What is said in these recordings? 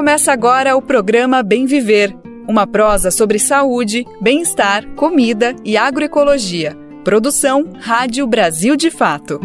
Começa agora o programa Bem Viver, uma prosa sobre saúde, bem-estar, comida e agroecologia. Produção Rádio Brasil de Fato.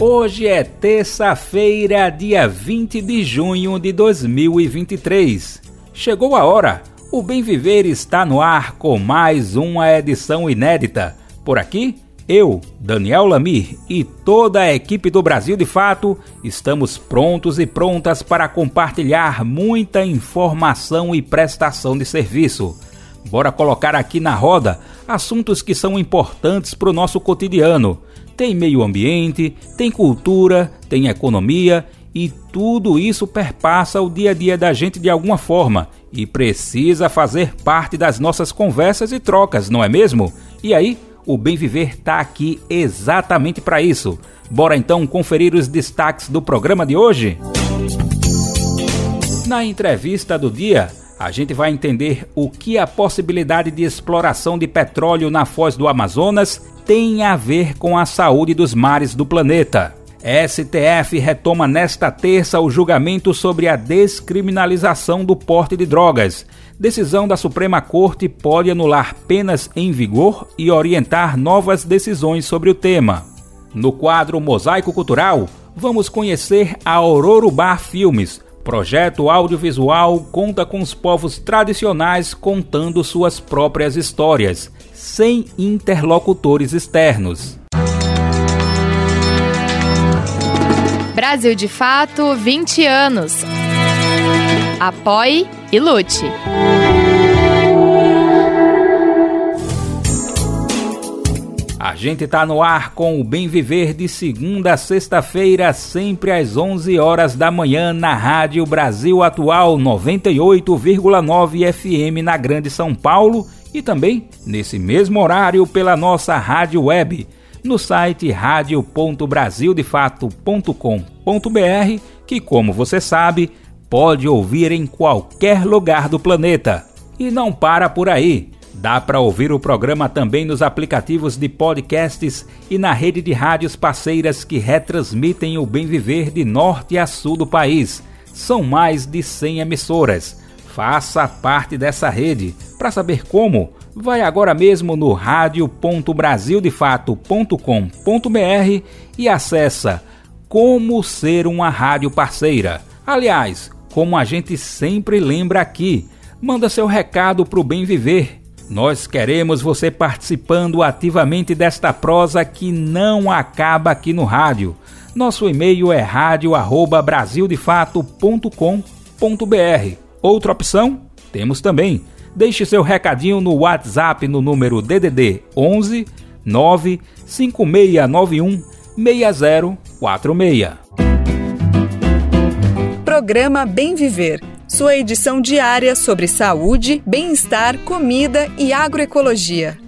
Hoje é terça-feira, dia 20 de junho de 2023. Chegou a hora. O Bem Viver está no ar com mais uma edição inédita. Por aqui, eu, Daniel Lamir e toda a equipe do Brasil de Fato estamos prontos e prontas para compartilhar muita informação e prestação de serviço. Bora colocar aqui na roda assuntos que são importantes para o nosso cotidiano. Tem meio ambiente, tem cultura, tem economia e tudo isso perpassa o dia a dia da gente de alguma forma e precisa fazer parte das nossas conversas e trocas, não é mesmo? E aí, o Bem Viver está aqui exatamente para isso. Bora então conferir os destaques do programa de hoje? Na entrevista do dia, a gente vai entender o que a possibilidade de exploração de petróleo na Foz do Amazonas tem a ver com a saúde dos mares do planeta. STF retoma nesta terça o julgamento sobre a descriminalização do porte de drogas. Decisão da Suprema Corte pode anular penas em vigor e orientar novas decisões sobre o tema. No quadro Mosaico Cultural, vamos conhecer a Ororubá Filmes. Projeto audiovisual conta com os povos tradicionais contando suas próprias histórias, sem interlocutores externos. Brasil de Fato, 20 anos. Apoie e lute. A gente está no ar com o Bem Viver de segunda a sexta-feira, sempre às 11 horas da manhã, na Rádio Brasil Atual 98,9 FM na Grande São Paulo e também, nesse mesmo horário, pela nossa rádio web, no site radio.brasildefato.com.br, que, como você sabe, pode ouvir em qualquer lugar do planeta. E não para por aí. Dá para ouvir o programa também nos aplicativos de podcasts e na rede de rádios parceiras que retransmitem o Bem Viver de norte a sul do país. São mais de 100 emissoras. Faça parte dessa rede. Para saber como, vai agora mesmo no radio.brasildefato.com.br e acessa Como Ser uma Rádio Parceira. Aliás, como a gente sempre lembra aqui, manda seu recado para o Bem Viver. Nós queremos você participando ativamente desta prosa que não acaba aqui no rádio. Nosso e-mail é radio@brasildefato.com.br. Outra opção? Temos também. Deixe seu recadinho no WhatsApp no número DDD 11 95691 6046. Programa Bem Viver. Sua edição diária sobre saúde, bem-estar, comida e agroecologia.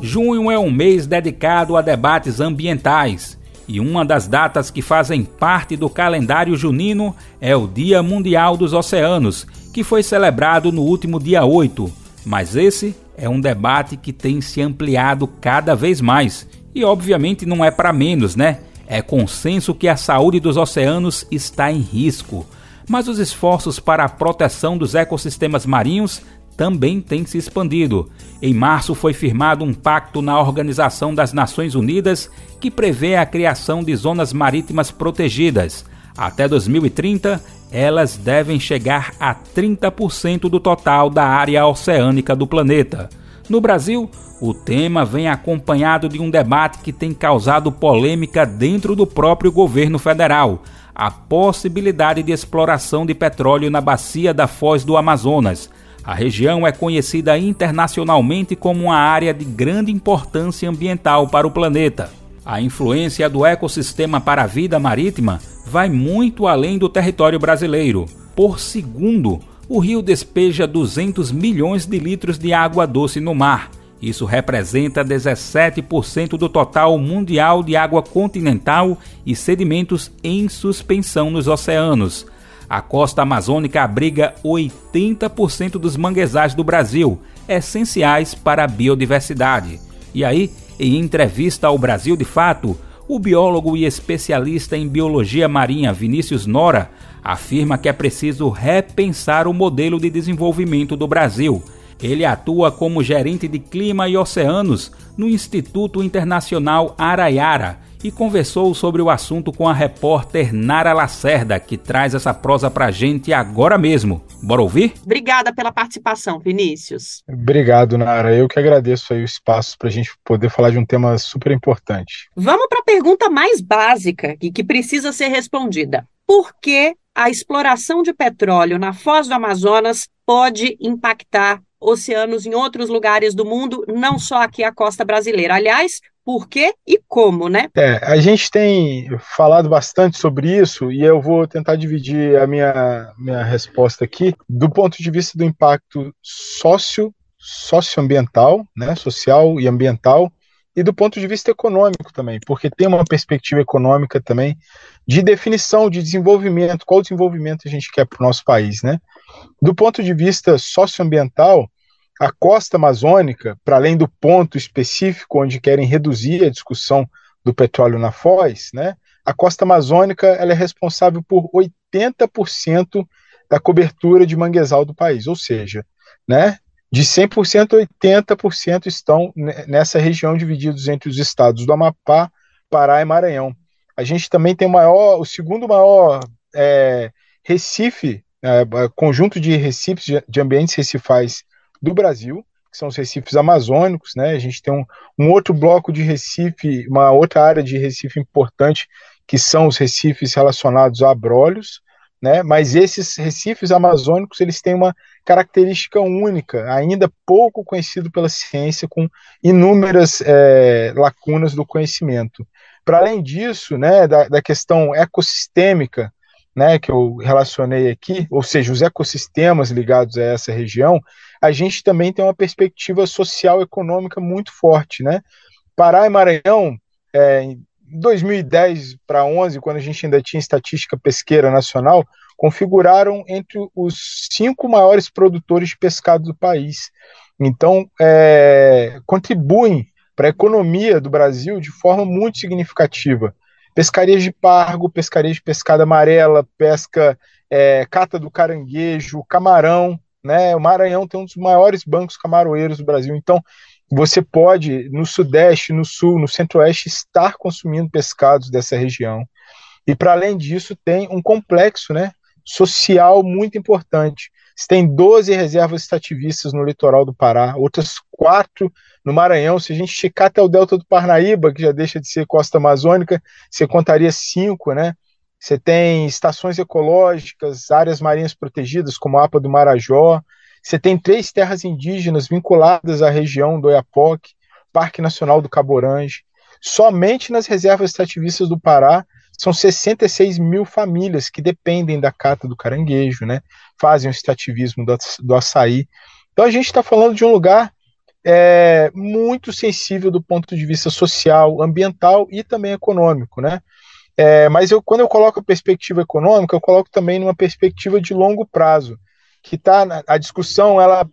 Junho é um mês dedicado a debates ambientais e uma das datas que fazem parte do calendário junino é o Dia Mundial dos Oceanos, que foi celebrado no último dia 8. Mas esse é um debate que tem se ampliado cada vez mais e obviamente não é para menos, né? É consenso que a saúde dos oceanos está em risco, mas os esforços para a proteção dos ecossistemas marinhos também têm se expandido. Em março foi firmado um pacto na Organização das Nações Unidas que prevê a criação de zonas marítimas protegidas. Até 2030, elas devem chegar a 30% do total da área oceânica do planeta. No Brasil, o tema vem acompanhado de um debate que tem causado polêmica dentro do próprio governo federal: a possibilidade de exploração de petróleo na bacia da Foz do Amazonas. A região é conhecida internacionalmente como uma área de grande importância ambiental para o planeta. A influência do ecossistema para a vida marítima vai muito além do território brasileiro. Por segundo, o rio despeja 200 milhões de litros de água doce no mar. Isso representa 17% do total mundial de água continental e sedimentos em suspensão nos oceanos. A costa amazônica abriga 80% dos manguezais do Brasil, essenciais para a biodiversidade. E aí, Em entrevista ao Brasil de Fato, o biólogo e especialista em biologia marinha Vinícius Nora afirma que é preciso repensar o modelo de desenvolvimento do Brasil. Ele atua como gerente de clima e oceanos no Instituto Internacional Arayara e conversou sobre o assunto com a repórter Nara Lacerda, que traz essa prosa pra gente agora mesmo. Bora ouvir? Obrigada pela participação, Vinícius. Obrigado, Nara. Eu que agradeço aí o espaço pra gente poder falar de um tema super importante. Vamos para a pergunta mais básica e que precisa ser respondida. Por que a exploração de petróleo na Foz do Amazonas pode impactar oceanos em outros lugares do mundo, não só aqui a costa brasileira? Aliás, por quê e como, né? A gente tem falado bastante sobre isso e eu vou tentar dividir a minha resposta aqui do ponto de vista do impacto socioambiental, né, social e ambiental, e do ponto de vista econômico também, porque tem uma perspectiva econômica também de definição, de desenvolvimento, qual desenvolvimento a gente quer para o nosso país, né? Do ponto de vista socioambiental, a costa amazônica, para além do ponto específico onde querem reduzir a discussão do petróleo na Foz, né, a costa amazônica ela é responsável por 80% da cobertura de manguezal do país, ou seja, né, de 100%, 80% estão nessa região divididos entre os estados do Amapá, Pará e Maranhão. A gente também tem o segundo maior recife, conjunto de recifes, de ambientes recifais do Brasil, que são os recifes amazônicos, né? A gente tem um outro bloco de recife, uma outra área de recife importante, que são os recifes relacionados a abrolhos, né? Mas esses recifes amazônicos, eles têm uma característica única, ainda pouco conhecido pela ciência, com inúmeras lacunas do conhecimento. Para além disso, né, da questão ecossistêmica, né, que eu relacionei aqui, ou seja, os ecossistemas ligados a essa região, a gente também tem uma perspectiva social e econômica muito forte, né? Pará e Maranhão, em 2010 para 2011, quando a gente ainda tinha estatística pesqueira nacional, configuraram entre os 5 maiores produtores de pescado do país. Então, contribuem para a economia do Brasil de forma muito significativa. Pescarias de pargo, pescarias de pescada amarela, pesca, cata do caranguejo, camarão, né? O Maranhão tem um dos maiores bancos camaroeiros do Brasil. Então, você pode, no Sudeste, no Sul, no Centro-Oeste, estar consumindo pescados dessa região. E, para além disso, tem um complexo, né, social muito importante. Você tem 12 reservas extrativistas no litoral do Pará, outras 4 no Maranhão. Se a gente esticar até o delta do Parnaíba, que já deixa de ser costa amazônica, você contaria 5, né? Você tem estações ecológicas, áreas marinhas protegidas, como a APA do Marajó. Você tem 3 terras indígenas vinculadas à região do Oiapoque, Parque Nacional do Cabo Orange. Somente nas reservas extrativistas do Pará, são 66 mil famílias que dependem da cata do caranguejo, né? Fazem o extrativismo do açaí. Então a gente está falando de um lugar muito sensível do ponto de vista social, ambiental e também econômico, né? Mas quando eu coloco a perspectiva econômica, eu coloco também numa perspectiva de longo prazo, que a discussão ela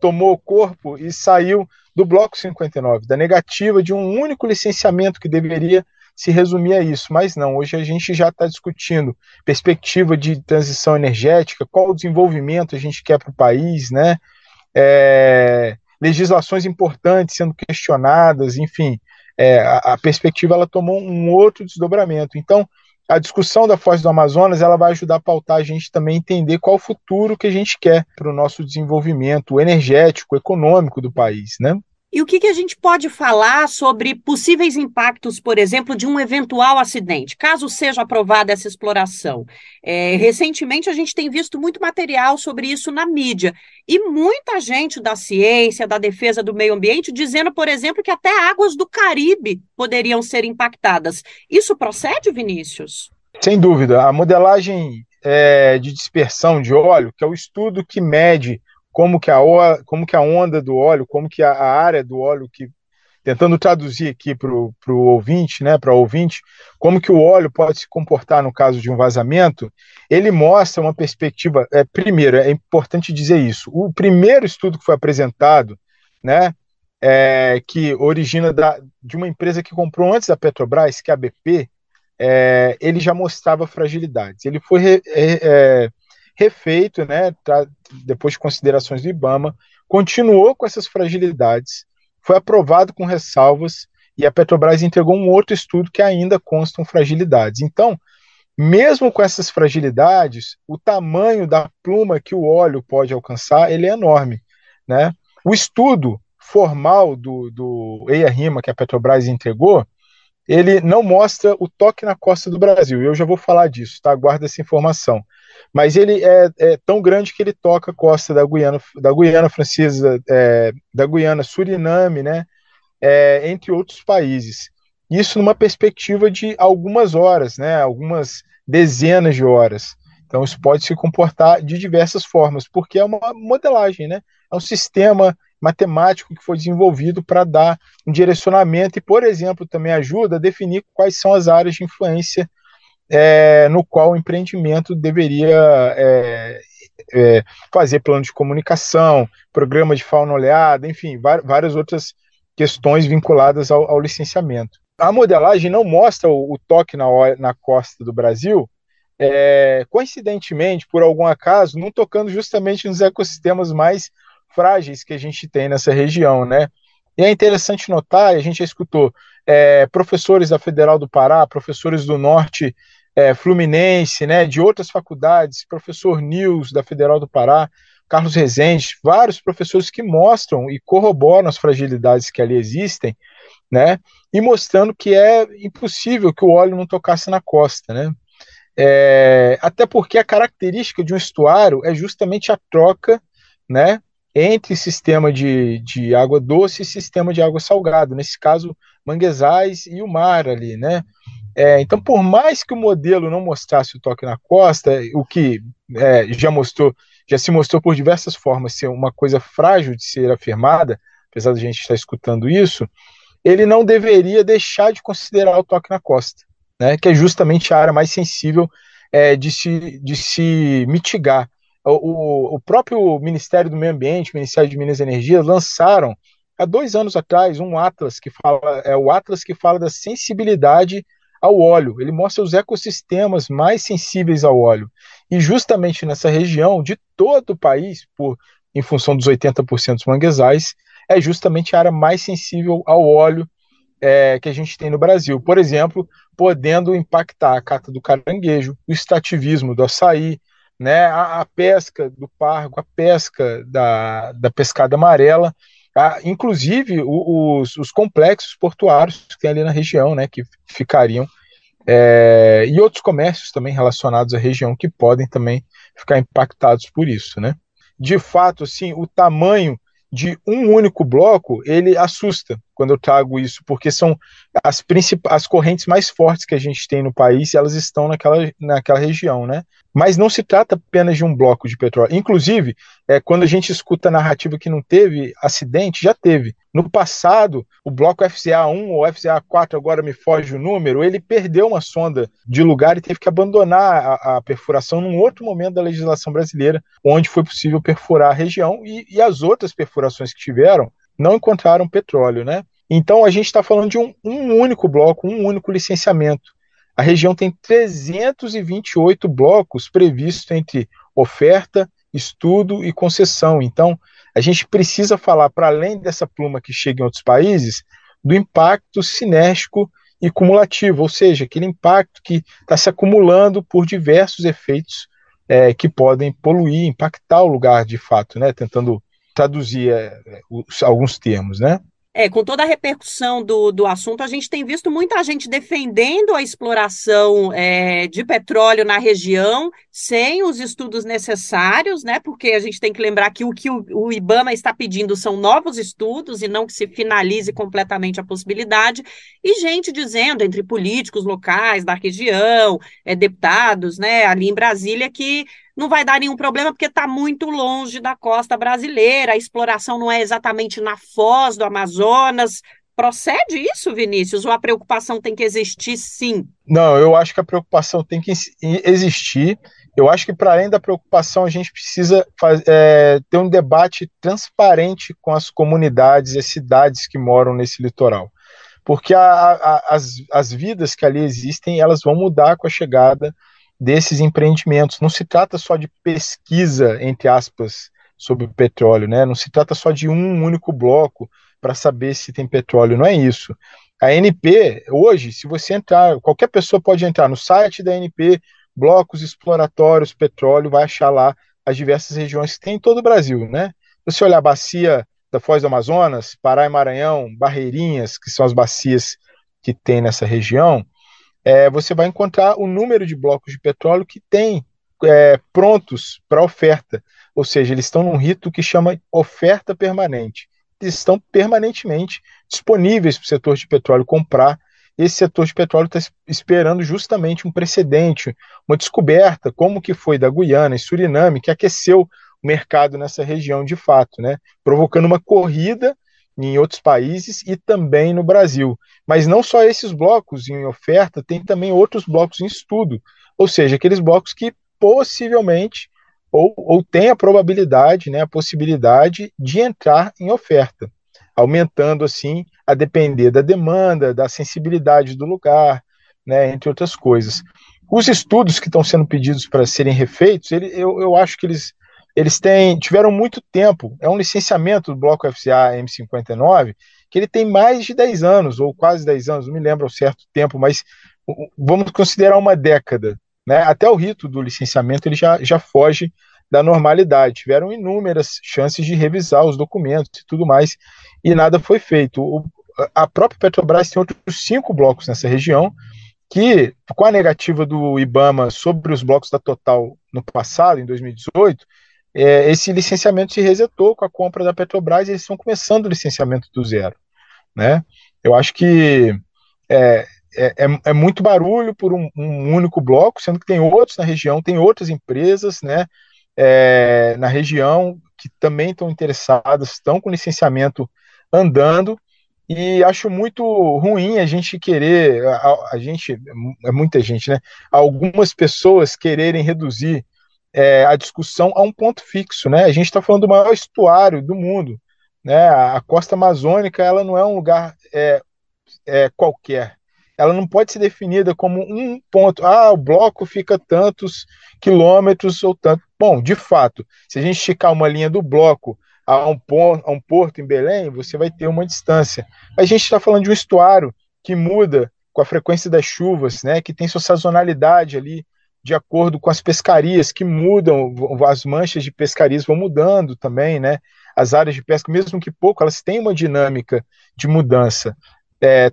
tomou corpo e saiu do Bloco 59, da negativa de um único licenciamento que deveria se resumia a isso, mas não, hoje a gente já está discutindo perspectiva de transição energética, qual o desenvolvimento a gente quer para o país, né? Legislações importantes sendo questionadas, enfim, a perspectiva ela tomou um outro desdobramento. Então, a discussão da Foz do Amazonas ela vai ajudar a pautar a gente também entender qual o futuro que a gente quer para o nosso desenvolvimento energético, econômico do país, né? E o que a gente pode falar sobre possíveis impactos, por exemplo, de um eventual acidente, caso seja aprovada essa exploração? Recentemente, a gente tem visto muito material sobre isso na mídia, e muita gente da ciência, da defesa do meio ambiente, dizendo, por exemplo, que até águas do Caribe poderiam ser impactadas. Isso procede, Vinícius? Sem dúvida. A modelagem de dispersão de óleo, que é o estudo que mede como que a onda do óleo, como que a área do óleo, que tentando traduzir aqui para o ouvinte, né, para ouvinte, como que o óleo pode se comportar no caso de um vazamento, ele mostra uma perspectiva, primeiro, é importante dizer isso, o primeiro estudo que foi apresentado, né, que origina de uma empresa que comprou antes da Petrobras, que é a BP, ele já mostrava fragilidades. Ele foi refeito, né, depois de considerações do IBAMA, continuou com essas fragilidades, foi aprovado com ressalvas, e a Petrobras entregou um outro estudo que ainda constam fragilidades. Então, mesmo com essas fragilidades, o tamanho da pluma que o óleo pode alcançar, ele é enorme, né? O estudo formal do EIA-RIMA que a Petrobras entregou, ele não mostra o toque na costa do Brasil. Eu já vou falar disso, tá? Guarda essa informação. Mas ele é tão grande que ele toca a costa da Guiana Francesa, da Guiana, Suriname, né? Entre outros países. Isso numa perspectiva de algumas horas, né? Algumas dezenas de horas. Então isso pode se comportar de diversas formas, porque é uma modelagem, né? É um sistema matemático que foi desenvolvido para dar um direcionamento e, por exemplo, também ajuda a definir quais são as áreas de influência no qual o empreendimento deveria fazer plano de comunicação, programa de fauna oleada, enfim, várias outras questões vinculadas ao licenciamento. A modelagem não mostra o toque na costa do Brasil, coincidentemente, por algum acaso, não tocando justamente nos ecossistemas mais frágeis que a gente tem nessa região, né? E é interessante notar, a gente já escutou professores da Federal do Pará, professores do Norte Fluminense, né, de outras faculdades, professor Nils da Federal do Pará, Carlos Rezende, vários professores que mostram e corroboram as fragilidades que ali existem, né? E mostrando que é impossível que o óleo não tocasse na costa, né? Até porque a característica de um estuário é justamente a troca, né, entre sistema de água doce e sistema de água salgada, nesse caso, manguezais e o mar ali, né? Então, por mais que o modelo não mostrasse o toque na costa, o que já se mostrou por diversas formas ser uma coisa frágil de ser afirmada, apesar da gente estar escutando isso, ele não deveria deixar de considerar o toque na costa, né, que é justamente a área mais sensível de se mitigar. O próprio Ministério do Meio Ambiente, Ministério de Minas e Energia, lançaram há 2 anos atrás um atlas que fala, o atlas que fala da sensibilidade ao óleo. Ele mostra os ecossistemas mais sensíveis ao óleo. E justamente nessa região de todo o país, em função dos 80% dos manguezais, é justamente a área mais sensível ao óleo que a gente tem no Brasil. Por exemplo, podendo impactar a cata do caranguejo, o extrativismo do açaí, né, a pesca do pargo, a pesca da pescada amarela, inclusive os complexos portuários que tem ali na região, né, que ficariam, e outros comércios também relacionados à região que podem também ficar impactados por isso, né. De fato, assim, o tamanho de um único bloco, ele assusta quando eu trago isso, porque são as correntes mais fortes que a gente tem no país, e elas estão naquela região, né. Mas não se trata apenas de um bloco de petróleo. Inclusive, quando a gente escuta a narrativa que não teve acidente, já teve. No passado, o bloco FCA1 ou FCA4, agora me foge o número, ele perdeu uma sonda de lugar e teve que abandonar a perfuração num outro momento da legislação brasileira, onde foi possível perfurar a região, e as outras perfurações que tiveram não encontraram petróleo, né? Então, a gente está falando de um único bloco, um único licenciamento. A região tem 328 blocos previstos entre oferta, estudo e concessão. Então, a gente precisa falar, para além dessa pluma que chega em outros países, do impacto sinérgico e cumulativo, ou seja, aquele impacto que está se acumulando por diversos efeitos que podem poluir, impactar o lugar de fato, né? Tentando traduzir alguns termos, né? Com toda a repercussão do assunto, a gente tem visto muita gente defendendo a exploração de petróleo na região, sem os estudos necessários, né? Porque a gente tem que lembrar que o IBAMA está pedindo são novos estudos e não que se finalize completamente a possibilidade, e gente dizendo, entre políticos locais da região, deputados, né, ali em Brasília, que não vai dar nenhum problema porque está muito longe da costa brasileira, a exploração não é exatamente na foz do Amazonas. Procede isso, Vinícius? Ou a preocupação tem que existir, sim? Não, eu acho que a preocupação tem que existir, Eu acho que, para além da preocupação, a gente precisa ter um debate transparente com as comunidades e as cidades que moram nesse litoral. Porque as vidas que ali existem, elas vão mudar com a chegada desses empreendimentos. Não se trata só de pesquisa, entre aspas, sobre petróleo, né? Não se trata só de um único bloco para saber se tem petróleo, não é isso. A ANP, hoje, se você entrar, qualquer pessoa pode entrar no site da ANP, blocos exploratórios, petróleo, vai achar lá as diversas regiões que tem em todo o Brasil, né? Se você olhar a bacia da Foz do Amazonas, Pará e Maranhão, Barreirinhas, que são as bacias que tem nessa região, você vai encontrar o número de blocos de petróleo que tem prontos para oferta, ou seja, eles estão num rito que chama oferta permanente, eles estão permanentemente disponíveis para o setor de petróleo comprar. Esse setor de petróleo está esperando justamente um precedente, uma descoberta, como que foi da Guiana e Suriname, que aqueceu o mercado nessa região de fato, né? Provocando uma corrida em outros países e também no Brasil. Mas não só esses blocos em oferta, tem também outros blocos em estudo, ou seja, aqueles blocos que possivelmente ou tem a probabilidade, né, a possibilidade de entrar em oferta, aumentando assim a depender da demanda, da sensibilidade do lugar, né, entre outras coisas. Os estudos que estão sendo pedidos para serem refeitos, eu acho que eles tiveram muito tempo. É um licenciamento do bloco FCA M59, que ele tem mais de 10 anos, ou quase 10 anos, não me lembro ao certo tempo, mas vamos considerar uma década, né? Até o rito do licenciamento ele já foge da normalidade, tiveram inúmeras chances de revisar os documentos e tudo mais, e nada foi feito. A própria Petrobras tem outros 5 blocos nessa região, que com a negativa do IBAMA sobre os blocos da Total no passado, em 2018, esse licenciamento se resetou com a compra da Petrobras, e eles estão começando o licenciamento do zero, né? Eu acho que é muito barulho por um único bloco, sendo que tem outros na região, tem outras empresas, né, na região, que também estão interessadas, estão com licenciamento andando, e acho muito ruim a gente querer, é muita gente, né, algumas pessoas quererem reduzir a discussão a um ponto fixo, né? A gente está falando do maior estuário do mundo, né? A costa amazônica, ela não é um lugar qualquer, ela não pode ser definida como um ponto, o bloco fica tantos quilômetros ou tanto. Bom, de fato, se a gente esticar uma linha do bloco a um porto em Belém, você vai ter uma distância. A gente está falando de um estuário que muda com a frequência das chuvas, né, que tem sua sazonalidade ali, de acordo com as pescarias que mudam, as manchas de pescarias vão mudando também, né, as áreas de pesca, mesmo que pouco, elas têm uma dinâmica de mudança.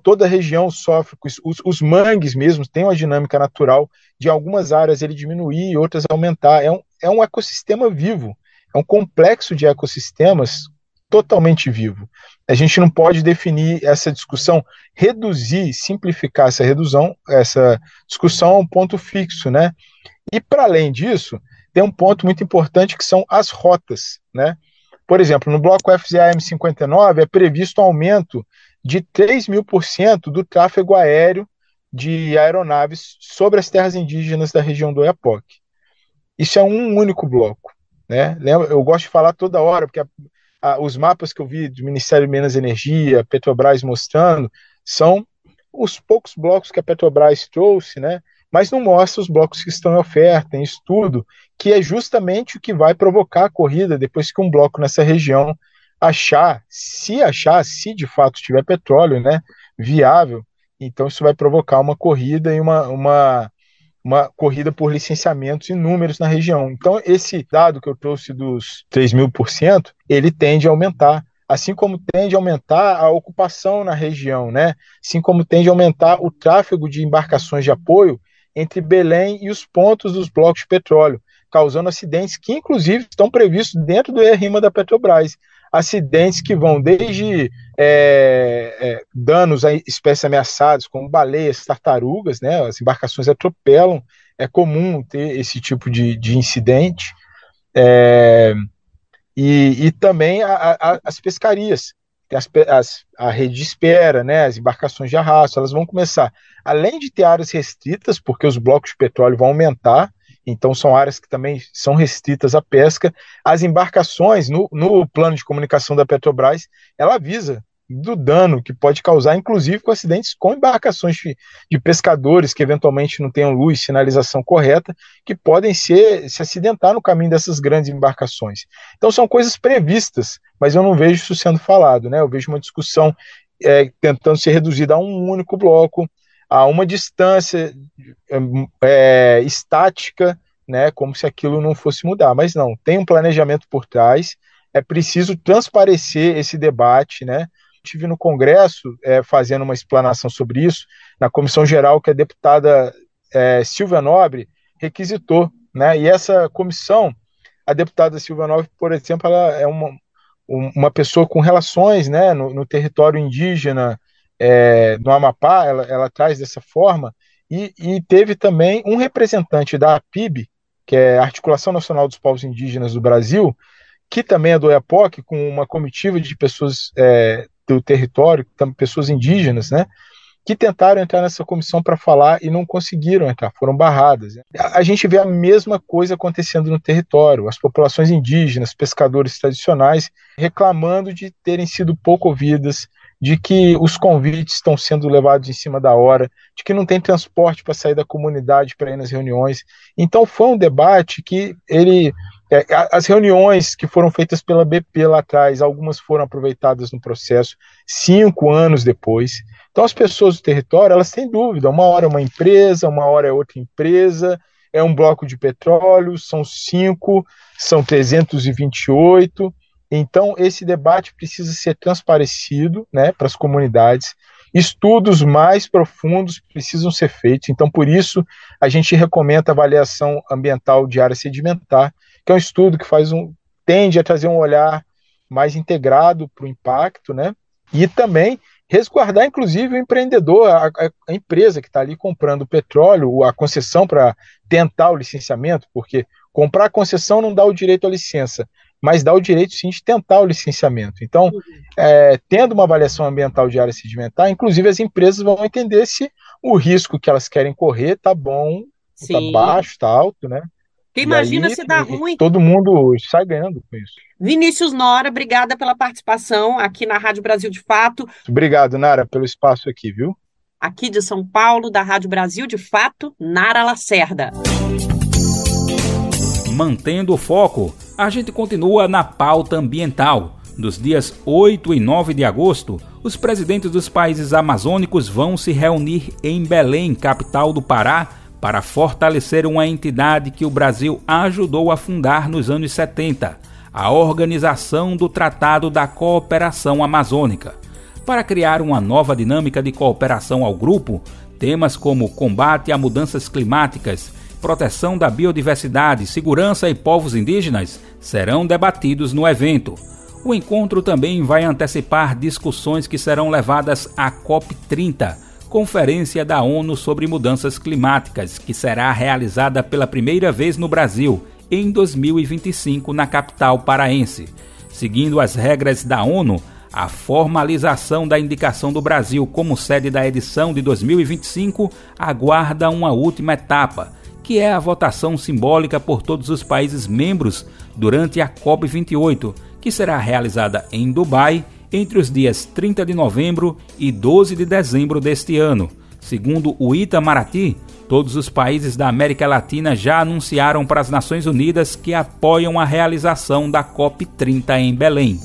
Toda a região sofre, os mangues mesmo têm uma dinâmica natural de algumas áreas ele diminuir e outras aumentar. É um ecossistema vivo, é um complexo de ecossistemas totalmente vivo. A gente não pode definir essa discussão, simplificar essa discussão a um ponto fixo, né? E para além disso, tem um ponto muito importante que são as rotas, né? Por exemplo, no bloco FZA-M59 é previsto um aumento de 3.000% do tráfego aéreo de aeronaves sobre as terras indígenas da região do Oiapoque. Isso é um único bloco, né? Lembra, eu gosto de falar toda hora, porque os mapas que eu vi do Ministério de Minas e Energia, Petrobras mostrando, são os poucos blocos que a Petrobras trouxe, né? Mas não mostra os blocos que estão em oferta, em estudo, que é justamente o que vai provocar a corrida depois que um bloco nessa região achar, se de fato tiver petróleo, né, viável, então isso vai provocar uma corrida e uma corrida por licenciamentos inúmeros na região. Então esse dado que eu trouxe dos 3.000%, ele tende a aumentar, assim como tende a aumentar a ocupação na região, né, assim como tende a aumentar o tráfego de embarcações de apoio entre Belém e os pontos dos blocos de petróleo, causando acidentes que inclusive estão previstos dentro do ERIMA da Petrobras. Acidentes que vão desde danos a espécies ameaçadas, como baleias, tartarugas, né? As embarcações atropelam, é comum ter esse tipo de incidente, e também as pescarias, a rede de espera, né? As embarcações de arrasto, elas vão começar, além de ter áreas restritas, porque os blocos de petróleo vão aumentar, então são áreas que também são restritas à pesca. As embarcações, no plano de comunicação da Petrobras, ela avisa do dano que pode causar, inclusive com acidentes com embarcações de pescadores que eventualmente não tenham luz, sinalização correta, que podem se acidentar no caminho dessas grandes embarcações. Então são coisas previstas, mas eu não vejo isso sendo falado, né? Eu vejo uma discussão tentando ser reduzida a um único bloco, a uma distância estática, né, como se aquilo não fosse mudar, mas não, tem um planejamento por trás, é preciso transparecer esse debate, né? Estive no Congresso fazendo uma explanação sobre isso, na Comissão Geral, que a deputada Silvia Nobre requisitou, né? E essa comissão, a deputada Silvia Nobre, por exemplo, ela é uma pessoa com relações, né, no território indígena, no Amapá, ela traz dessa forma, e teve também um representante da APIB, que é a Articulação Nacional dos Povos Indígenas do Brasil, que também é do Oiapoque, com uma comitiva de pessoas do território, pessoas indígenas, né, que tentaram entrar nessa comissão para falar e não conseguiram entrar, foram barradas. A gente vê a mesma coisa acontecendo no território, as populações indígenas, pescadores tradicionais, reclamando de terem sido pouco ouvidas, de que os convites estão sendo levados em cima da hora, de que não tem transporte para sair da comunidade para ir nas reuniões. Então foi um debate que as reuniões que foram feitas pela BP lá atrás, algumas foram aproveitadas no processo 5 anos depois. Então as pessoas do território, elas têm dúvida, uma hora é uma empresa, uma hora é outra empresa, é um bloco de petróleo, são 5, são 328... Então, esse debate precisa ser transparecido, né, para as comunidades. Estudos mais profundos precisam ser feitos. Então, por isso, a gente recomenda a avaliação ambiental de área sedimentar, que é um estudo que tende a trazer um olhar mais integrado para o impacto, né, e também resguardar, inclusive, o empreendedor, a empresa que está ali comprando o petróleo, a concessão para tentar o licenciamento, porque comprar a concessão não dá o direito à licença, mas dá o direito, sim, de tentar o licenciamento. Então, tendo uma avaliação ambiental de área sedimentar, inclusive as empresas vão entender se o risco que elas querem correr está bom, está baixo, está alto, né? Porque imagina aí, se dá ruim. Todo mundo sai ganhando com isso. Vinícius Nora, obrigada pela participação aqui na Rádio Brasil de Fato. Obrigado, Nara, pelo espaço aqui, viu? Aqui de São Paulo, da Rádio Brasil de Fato, Nara Lacerda. Mantendo o foco, a gente continua na pauta ambiental. Nos dias 8 e 9 de agosto, os presidentes dos países amazônicos vão se reunir em Belém, capital do Pará, para fortalecer uma entidade que o Brasil ajudou a fundar nos anos 70, a Organização do Tratado da Cooperação Amazônica. Para criar uma nova dinâmica de cooperação ao grupo, temas como combate a mudanças climáticas, proteção da biodiversidade, segurança e povos indígenas serão debatidos no evento. O encontro também vai antecipar discussões que serão levadas à COP30, Conferência da ONU sobre Mudanças Climáticas, que será realizada pela primeira vez no Brasil, em 2025, na capital paraense. Seguindo as regras da ONU, a formalização da indicação do Brasil como sede da edição de 2025 aguarda uma última etapa, que é a votação simbólica por todos os países membros durante a COP28, que será realizada em Dubai entre os dias 30 de novembro e 12 de dezembro deste ano. Segundo o Itamaraty, todos os países da América Latina já anunciaram para as Nações Unidas que apoiam a realização da COP30 em Belém.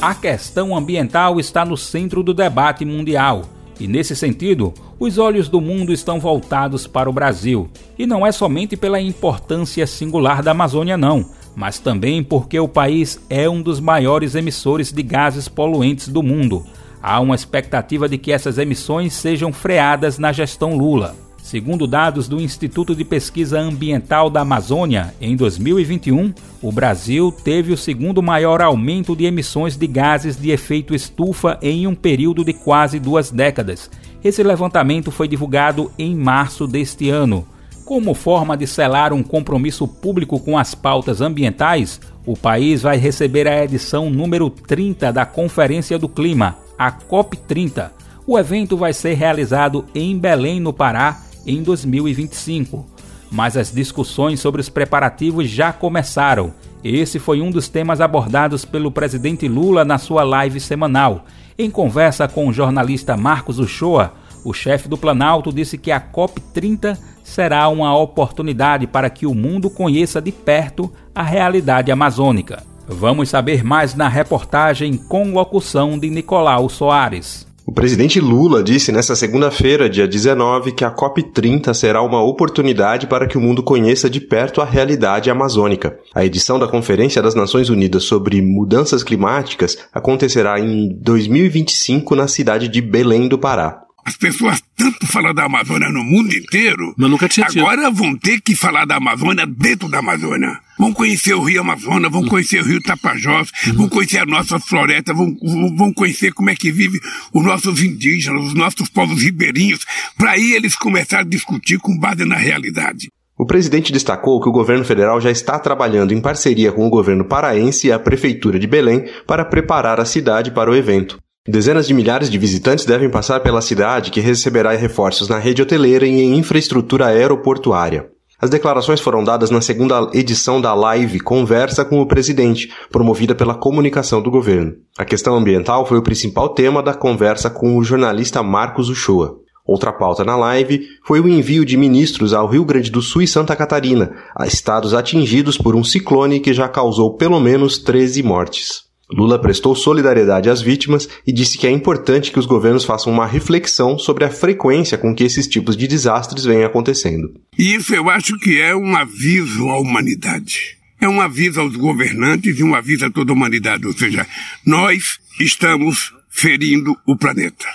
A questão ambiental está no centro do debate mundial. E nesse sentido, os olhos do mundo estão voltados para o Brasil. E não é somente pela importância singular da Amazônia não, mas também porque o país é um dos maiores emissores de gases poluentes do mundo. Há uma expectativa de que essas emissões sejam freadas na gestão Lula. Segundo dados do Instituto de Pesquisa Ambiental da Amazônia, em 2021, o Brasil teve o segundo maior aumento de emissões de gases de efeito estufa em um período de quase 2 décadas. Esse levantamento foi divulgado em março deste ano. Como forma de selar um compromisso público com as pautas ambientais, o país vai receber a edição número 30 da Conferência do Clima, a COP30. O evento vai ser realizado em Belém, no Pará, em 2025. mas as discussões sobre os preparativos já começaram. Esse foi um dos temas abordados pelo presidente Lula na sua live semanal. Em conversa com o jornalista Marcos Uchoa, o chefe do Planalto disse que a COP30 será uma oportunidade para que o mundo conheça de perto a realidade amazônica. Vamos saber mais na reportagem com locução de Nicolau Soares. O presidente Lula disse nesta segunda-feira, dia 19, que a COP30 será uma oportunidade para que o mundo conheça de perto a realidade amazônica. A edição da Conferência das Nações Unidas sobre Mudanças Climáticas acontecerá em 2025 na cidade de Belém do Pará. As pessoas tanto falam da Amazônia no mundo inteiro, mas nunca tinha agora vão ter que falar da Amazônia dentro da Amazônia. Vão conhecer o Rio Amazonas, vão conhecer o Rio Tapajós, vão conhecer a nossa floresta, vão conhecer como é que vivem os nossos indígenas, os nossos povos ribeirinhos, para aí eles começarem a discutir com base na realidade. O presidente destacou que o governo federal já está trabalhando em parceria com o governo paraense e a prefeitura de Belém para preparar a cidade para o evento. Dezenas de milhares de visitantes devem passar pela cidade, que receberá reforços na rede hoteleira e em infraestrutura aeroportuária. As declarações foram dadas na segunda edição da live Conversa com o Presidente, promovida pela comunicação do governo. A questão ambiental foi o principal tema da conversa com o jornalista Marcos Uchoa. Outra pauta na live foi o envio de ministros ao Rio Grande do Sul e Santa Catarina, a estados atingidos por um ciclone que já causou pelo menos 13 mortes. Lula prestou solidariedade às vítimas e disse que é importante que os governos façam uma reflexão sobre a frequência com que esses tipos de desastres vêm acontecendo. E isso eu acho que é um aviso à humanidade. É um aviso aos governantes e um aviso a toda a humanidade. Ou seja, nós estamos ferindo o planeta.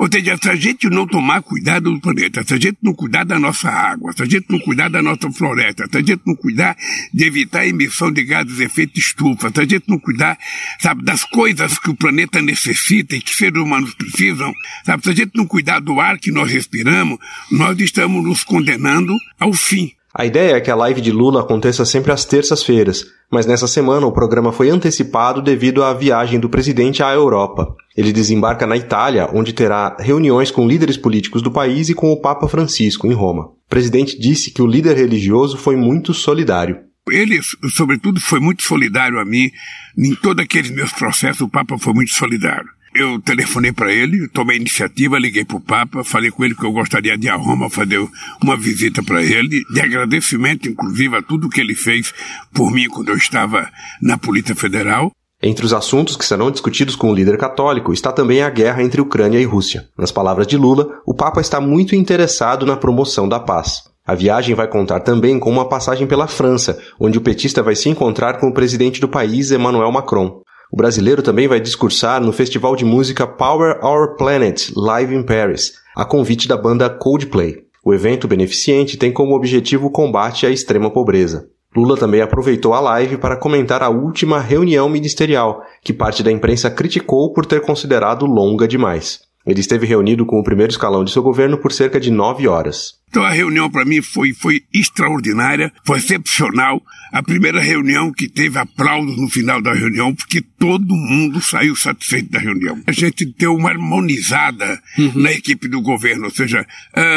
Ou seja, se a gente não tomar cuidado do planeta, se a gente não cuidar da nossa água, se a gente não cuidar da nossa floresta, se a gente não cuidar de evitar a emissão de gases de efeito estufa, se a gente não cuidar, sabe, das coisas que o planeta necessita e que seres humanos precisam, sabe, se a gente não cuidar do ar que nós respiramos, nós estamos nos condenando ao fim. A ideia é que a live de Lula aconteça sempre às terças-feiras, mas nessa semana o programa foi antecipado devido à viagem do presidente à Europa. Ele desembarca na Itália, onde terá reuniões com líderes políticos do país e com o Papa Francisco, em Roma. O presidente disse que o líder religioso foi muito solidário. Ele, sobretudo, foi muito solidário a mim. Em todos aqueles meus processos, o Papa foi muito solidário. Eu telefonei para ele, tomei iniciativa, liguei para o Papa, falei com ele que eu gostaria de ir a Roma fazer uma visita para ele, de agradecimento, inclusive, a tudo que ele fez por mim quando eu estava na Polícia Federal. Entre os assuntos que serão discutidos com o líder católico está também a guerra entre Ucrânia e Rússia. Nas palavras de Lula, o Papa está muito interessado na promoção da paz. A viagem vai contar também com uma passagem pela França, onde o petista vai se encontrar com o presidente do país, Emmanuel Macron. O brasileiro também vai discursar no festival de música Power Our Planet Live in Paris, a convite da banda Coldplay. O evento beneficente tem como objetivo o combate à extrema pobreza. Lula também aproveitou a live para comentar a última reunião ministerial, que parte da imprensa criticou por ter considerado longa demais. Ele esteve reunido com o primeiro escalão de seu governo por cerca de 9 horas. Então a reunião para mim foi extraordinária, foi excepcional. A primeira reunião que teve aplausos no final da reunião, porque todo mundo saiu satisfeito da reunião. A gente deu uma harmonizada na equipe do governo, ou seja,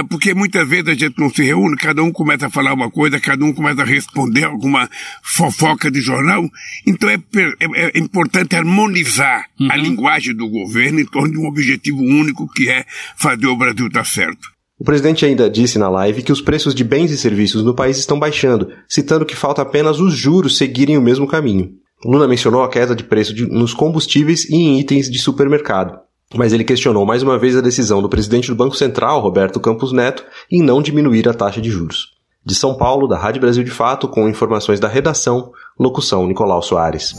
porque muitas vezes a gente não se reúne, cada um começa a falar uma coisa, cada um começa a responder alguma fofoca de jornal. Então é importante harmonizar a linguagem do governo em torno de um objetivo único, que é fazer o Brasil dar certo. O presidente ainda disse na live que os preços de bens e serviços no país estão baixando, citando que falta apenas os juros seguirem o mesmo caminho. Lula mencionou a queda de preço nos combustíveis e em itens de supermercado, mas ele questionou mais uma vez a decisão do presidente do Banco Central, Roberto Campos Neto, em não diminuir a taxa de juros. De São Paulo, da Rádio Brasil de Fato, com informações da redação, locução Nicolau Soares.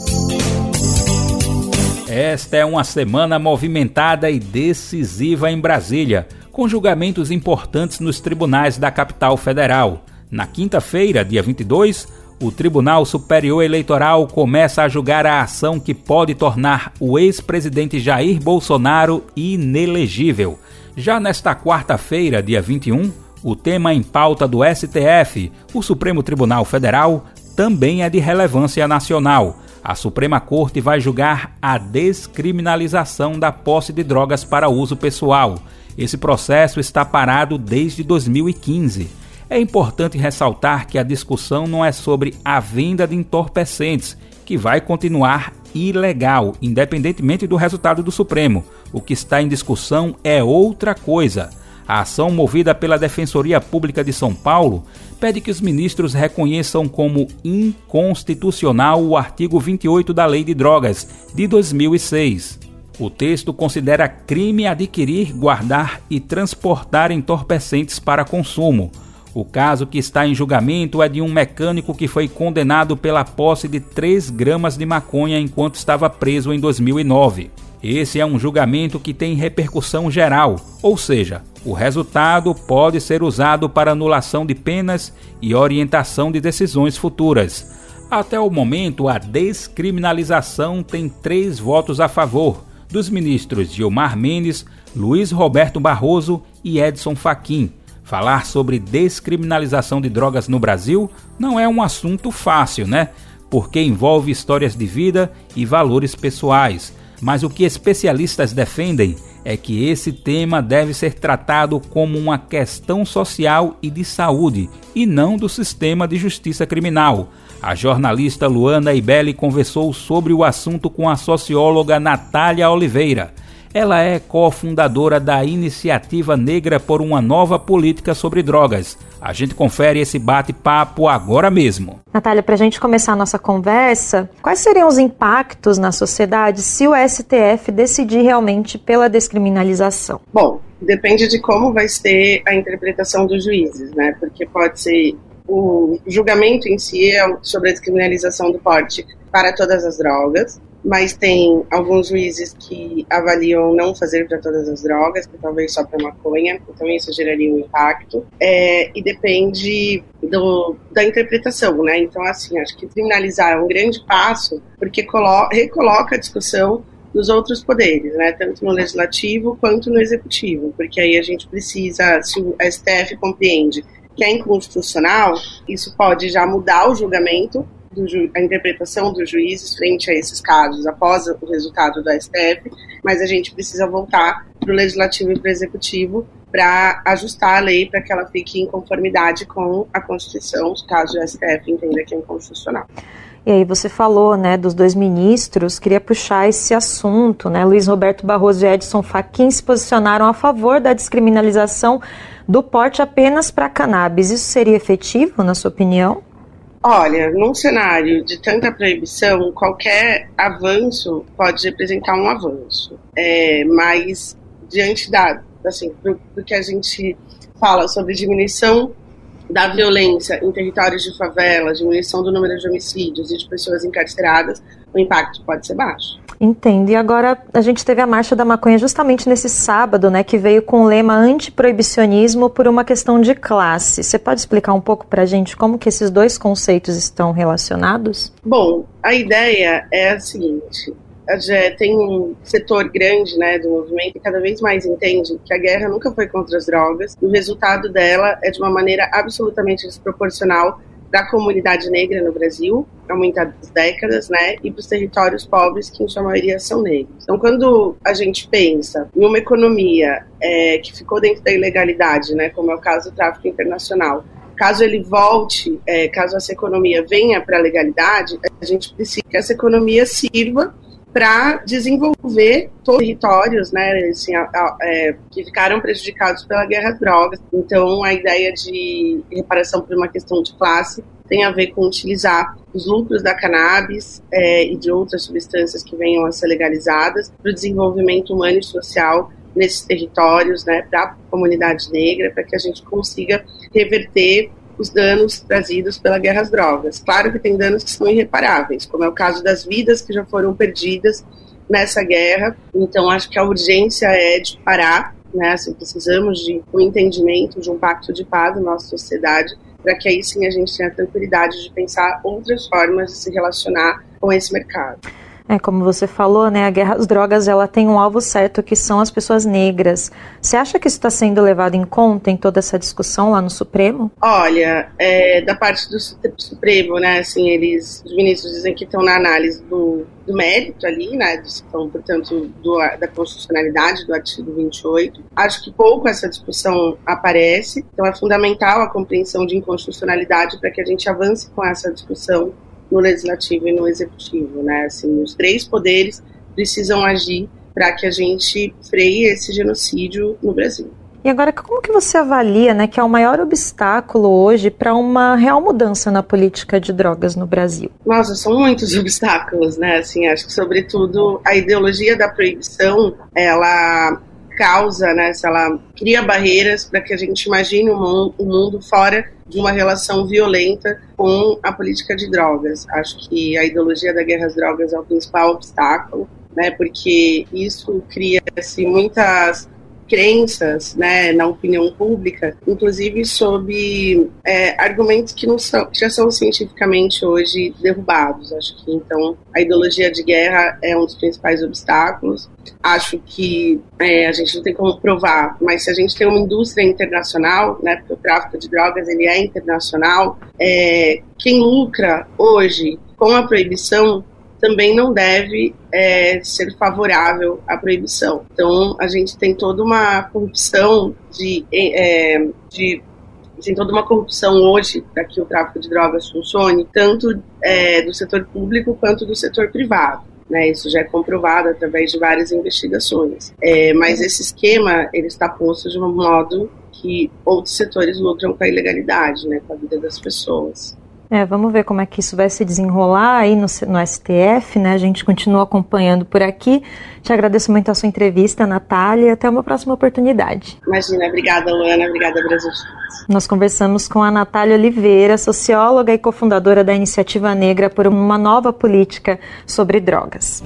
Esta é uma semana movimentada e decisiva em Brasília, com julgamentos importantes nos tribunais da capital federal. Na quinta-feira, dia 22, o Tribunal Superior Eleitoral começa a julgar a ação que pode tornar o ex-presidente Jair Bolsonaro inelegível. Já nesta quarta-feira, dia 21, o tema em pauta do STF, o Supremo Tribunal Federal, também é de relevância nacional. A Suprema Corte vai julgar a descriminalização da posse de drogas para uso pessoal. Esse processo está parado desde 2015. É importante ressaltar que a discussão não é sobre a venda de entorpecentes, que vai continuar ilegal, independentemente do resultado do Supremo. O que está em discussão é outra coisa. A ação movida pela Defensoria Pública de São Paulo pede que os ministros reconheçam como inconstitucional o artigo 28 da Lei de Drogas, de 2006. O texto considera crime adquirir, guardar e transportar entorpecentes para consumo. O caso que está em julgamento é de um mecânico que foi condenado pela posse de 3 gramas de maconha enquanto estava preso em 2009. Esse é um julgamento que tem repercussão geral, ou seja, o resultado pode ser usado para anulação de penas e orientação de decisões futuras. Até o momento, a descriminalização tem 3 votos a favor, dos ministros Gilmar Mendes, Luiz Roberto Barroso e Edson Fachin. Falar sobre descriminalização de drogas no Brasil não é um assunto fácil, né? Porque envolve histórias de vida e valores pessoais. Mas o que especialistas defendem é que esse tema deve ser tratado como uma questão social e de saúde, e não do sistema de justiça criminal. A jornalista Luana Ibelli conversou sobre o assunto com a socióloga Natália Oliveira. Ela é cofundadora da Iniciativa Negra por uma Nova Política sobre Drogas. A gente confere esse bate-papo agora mesmo. Natália, para a gente começar a nossa conversa, quais seriam os impactos na sociedade se o STF decidir realmente pela descriminalização? Bom, depende de como vai ser a interpretação dos juízes, né? Porque pode ser o julgamento em si é sobre a descriminalização do porte para todas as drogas, mas tem alguns juízes que avaliam não fazer para todas as drogas, que talvez só para maconha, então isso geraria um impacto, e depende da interpretação, né? Então, assim, acho que criminalizar é um grande passo, porque recoloca a discussão nos outros poderes, né? Tanto no legislativo quanto no executivo, porque aí a gente precisa, se o STF compreende que é inconstitucional, isso pode já mudar o julgamento, a interpretação dos juízes frente a esses casos após o resultado do STF, mas a gente precisa voltar para o legislativo e para o executivo para ajustar a lei para que ela fique em conformidade com a Constituição, caso o STF entenda que é inconstitucional. E aí você falou, né, dos 2 ministros, queria puxar esse assunto, né? Luiz Roberto Barroso e Edson Fachin se posicionaram a favor da descriminalização do porte apenas para cannabis. Isso seria efetivo, na sua opinião? Olha, num cenário de tanta proibição, qualquer avanço pode representar um avanço. Mas, diante assim, do que a gente fala sobre diminuição da violência em territórios de favela, diminuição do número de homicídios e de pessoas encarceradas, o impacto pode ser baixo. Entendo. E agora a gente teve a Marcha da Maconha justamente nesse sábado, né, que veio com o lema antiproibicionismo por uma questão de classe. Você pode explicar um pouco pra gente como que esses 2 conceitos estão relacionados? Bom, a ideia é a seguinte: tem um setor grande, né, do movimento que cada vez mais entende que a guerra nunca foi contra as drogas e o resultado dela é de uma maneira absolutamente desproporcional da comunidade negra no Brasil, há muitas décadas, né, e para os territórios pobres, que em sua maioria são negros. Então, quando a gente pensa em uma economia que ficou dentro da ilegalidade, né, como é o caso do tráfico internacional, caso ele volte, caso essa economia venha para a legalidade, a gente precisa que essa economia sirva para desenvolver territórios, né, assim, que ficaram prejudicados pela guerra às drogas. Então, a ideia de reparação por uma questão de classe tem a ver com utilizar os lucros da cannabis e de outras substâncias que venham a ser legalizadas para o desenvolvimento humano e social nesses territórios, né, para a comunidade negra, para que a gente consiga reverter os danos trazidos pela guerra às drogas. Claro que tem danos que são irreparáveis, como é o caso das vidas que já foram perdidas nessa guerra. Então, acho que a urgência é de parar, né? Assim, precisamos de um entendimento, de um pacto de paz na nossa sociedade, para que aí sim a gente tenha a tranquilidade de pensar outras formas de se relacionar com esse mercado. É, como você falou, né, a guerra às drogas ela tem um alvo certo, que são as pessoas negras. Você acha que isso está sendo levado em conta em toda essa discussão lá no Supremo? Olha, da parte do Supremo, né, assim, os ministros dizem que estão na análise do mérito ali, né, estão, portanto, da constitucionalidade do artigo 28. Acho que pouco essa discussão aparece, então é fundamental a compreensão de inconstitucionalidade para que a gente avance com essa discussão no legislativo e no executivo, né? Assim, os três poderes precisam agir para que a gente freie esse genocídio no Brasil. E agora, como que você avalia, né, que é o maior obstáculo hoje para uma real mudança na política de drogas no Brasil? Nossa, são muitos obstáculos, né? Assim, acho que, sobretudo, a ideologia da proibição, ela causa, né, ela cria barreiras para que a gente imagine um mundo fora de uma relação violenta com a política de drogas. Acho que a ideologia da guerra às drogas é o principal obstáculo, né, porque isso cria, assim, muitas crenças, né, na opinião pública, inclusive sobre argumentos que não são, que já são cientificamente hoje derrubados. Acho que, então, a ideologia de guerra é um dos principais obstáculos. Acho que a gente não tem como provar, mas se a gente tem uma indústria internacional, né, porque o tráfico de drogas ele é internacional, quem lucra hoje com a proibição também não deve ser favorável à proibição. Então, a gente tem toda uma corrupção tem toda uma corrupção hoje para que o tráfico de drogas funcione, tanto do setor público quanto do setor privado, né? Isso já é comprovado através de várias investigações. Mas esse esquema ele está posto de um modo que outros setores lucram com a ilegalidade, né, com a vida das pessoas. Vamos ver como é que isso vai se desenrolar aí no STF, né? A gente continua acompanhando por aqui. Te agradeço muito a sua entrevista, Natália, e até uma próxima oportunidade. Imagina, obrigada, Luana, obrigada, Brasil. Nós conversamos com a Natália Oliveira, socióloga e cofundadora da Iniciativa Negra por uma Nova Política sobre Drogas.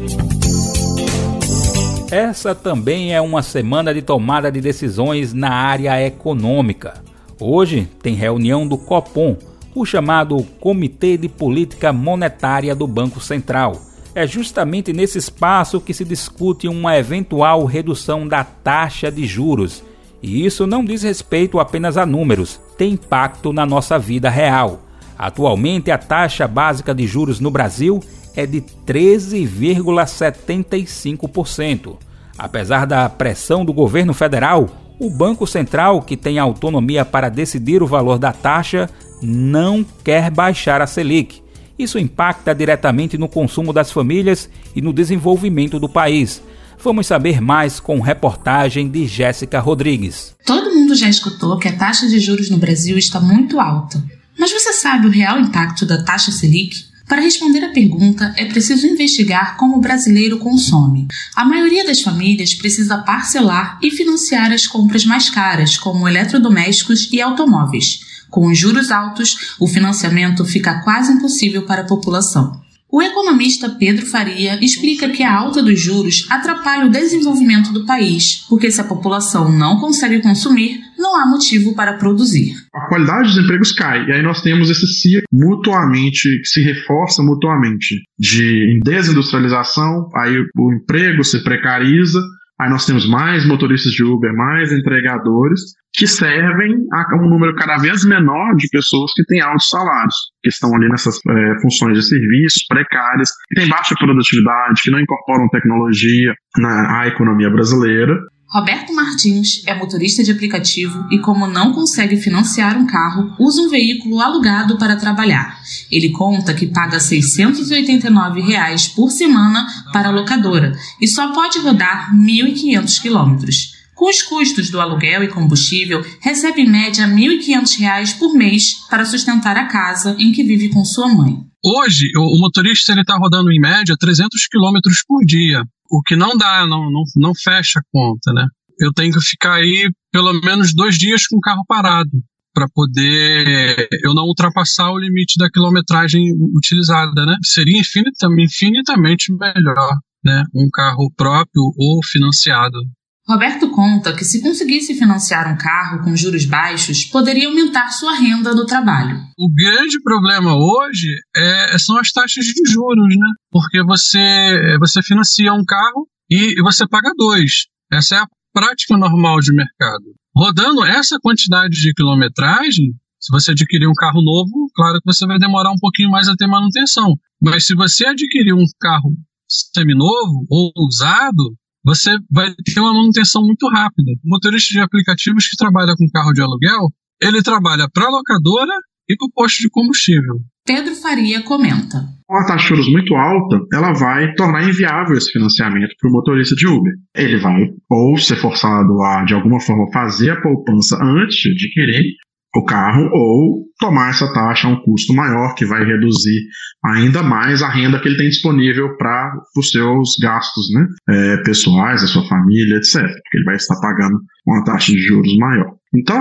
Essa também é uma semana de tomada de decisões na área econômica. Hoje tem reunião do COPOM, o chamado Comitê de Política Monetária do Banco Central. É justamente nesse espaço que se discute uma eventual redução da taxa de juros. E isso não diz respeito apenas a números, tem impacto na nossa vida real. Atualmente, a taxa básica de juros no Brasil é de 13,75%. Apesar da pressão do governo federal, o Banco Central, que tem autonomia para decidir o valor da taxa, não quer baixar a Selic. Isso impacta diretamente no consumo das famílias e no desenvolvimento do país. Vamos saber mais com reportagem de Jéssica Rodrigues. Todo mundo já escutou que a taxa de juros no Brasil está muito alta. Mas você sabe o real impacto da taxa Selic? Para responder à pergunta, é preciso investigar como o brasileiro consome. A maioria das famílias precisa parcelar e financiar as compras mais caras, como eletrodomésticos e automóveis. Com os juros altos, o financiamento fica quase impossível para a população. O economista Pedro Faria explica que a alta dos juros atrapalha o desenvolvimento do país, porque se a população não consegue consumir, não há motivo para produzir. A qualidade dos empregos cai, e aí nós temos esse ciclo se reforça mutuamente, de desindustrialização, aí o emprego se precariza, aí nós temos mais motoristas de Uber, mais entregadores, que servem a um número cada vez menor de pessoas que têm altos salários, que estão ali nessas funções de serviços precárias, que têm baixa produtividade, que não incorporam tecnologia à economia brasileira. Roberto Martins é motorista de aplicativo e, como não consegue financiar um carro, usa um veículo alugado para trabalhar. Ele conta que paga R$ 689 reais por semana para a locadora e só pode rodar 1.500 quilômetros. Com os custos do aluguel e combustível, recebe em média R$ 1.500 reais por mês para sustentar a casa em que vive com sua mãe. Hoje, o motorista está rodando em média 300 quilômetros por dia. O que não dá, não fecha a conta, né? Eu tenho que ficar aí pelo menos 2 dias com o carro parado para poder eu não ultrapassar o limite da quilometragem utilizada, né? Seria infinitamente melhor, né? Um carro próprio ou financiado. Roberto conta que se conseguisse financiar um carro com juros baixos, poderia aumentar sua renda do trabalho. O grande problema hoje são as taxas de juros, né? Porque você financia um carro e você paga 2. Essa é a prática normal de mercado. Rodando essa quantidade de quilometragem, se você adquirir um carro novo, claro que você vai demorar um pouquinho mais a ter manutenção. Mas se você adquirir um carro seminovo ou usado, você vai ter uma manutenção muito rápida. O motorista de aplicativos que trabalha com carro de aluguel, ele trabalha para a locadora e para o posto de combustível. Pedro Faria comenta. Uma taxa de juros muito alta, ela vai tornar inviável esse financiamento para o motorista de Uber. Ele vai ou ser forçado a, de alguma forma, fazer a poupança antes de adquirir o carro ou tomar essa taxa a um custo maior que vai reduzir ainda mais a renda que ele tem disponível para os seus gastos, né, pessoais, da sua família, etc. Porque ele vai estar pagando uma taxa de juros maior. Então,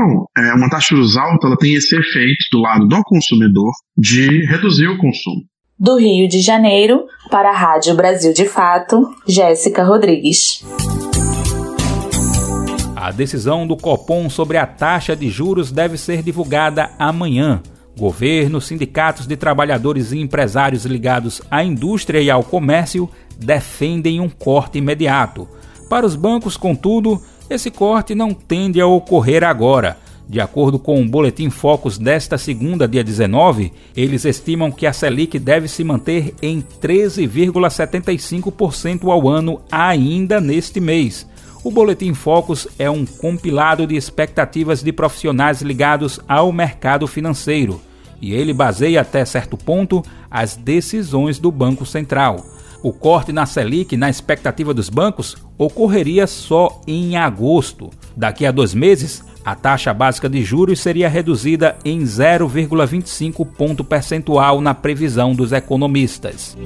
uma taxa de juros alta ela tem esse efeito do lado do consumidor de reduzir o consumo. Do Rio de Janeiro, para a Rádio Brasil de Fato, Jéssica Rodrigues. A decisão do COPOM sobre a taxa de juros deve ser divulgada amanhã. Governo, sindicatos de trabalhadores e empresários ligados à indústria e ao comércio defendem um corte imediato. Para os bancos, contudo, esse corte não tende a ocorrer agora. De acordo com o Boletim Focus desta segunda, dia 19, eles estimam que a Selic deve se manter em 13,75% ao ano ainda neste mês. O Boletim Focus é um compilado de expectativas de profissionais ligados ao mercado financeiro e ele baseia até certo ponto as decisões do Banco Central. O corte na Selic, na expectativa dos bancos, ocorreria só em agosto. Daqui a 2 meses, a taxa básica de juros seria reduzida em 0,25 ponto percentual na previsão dos economistas.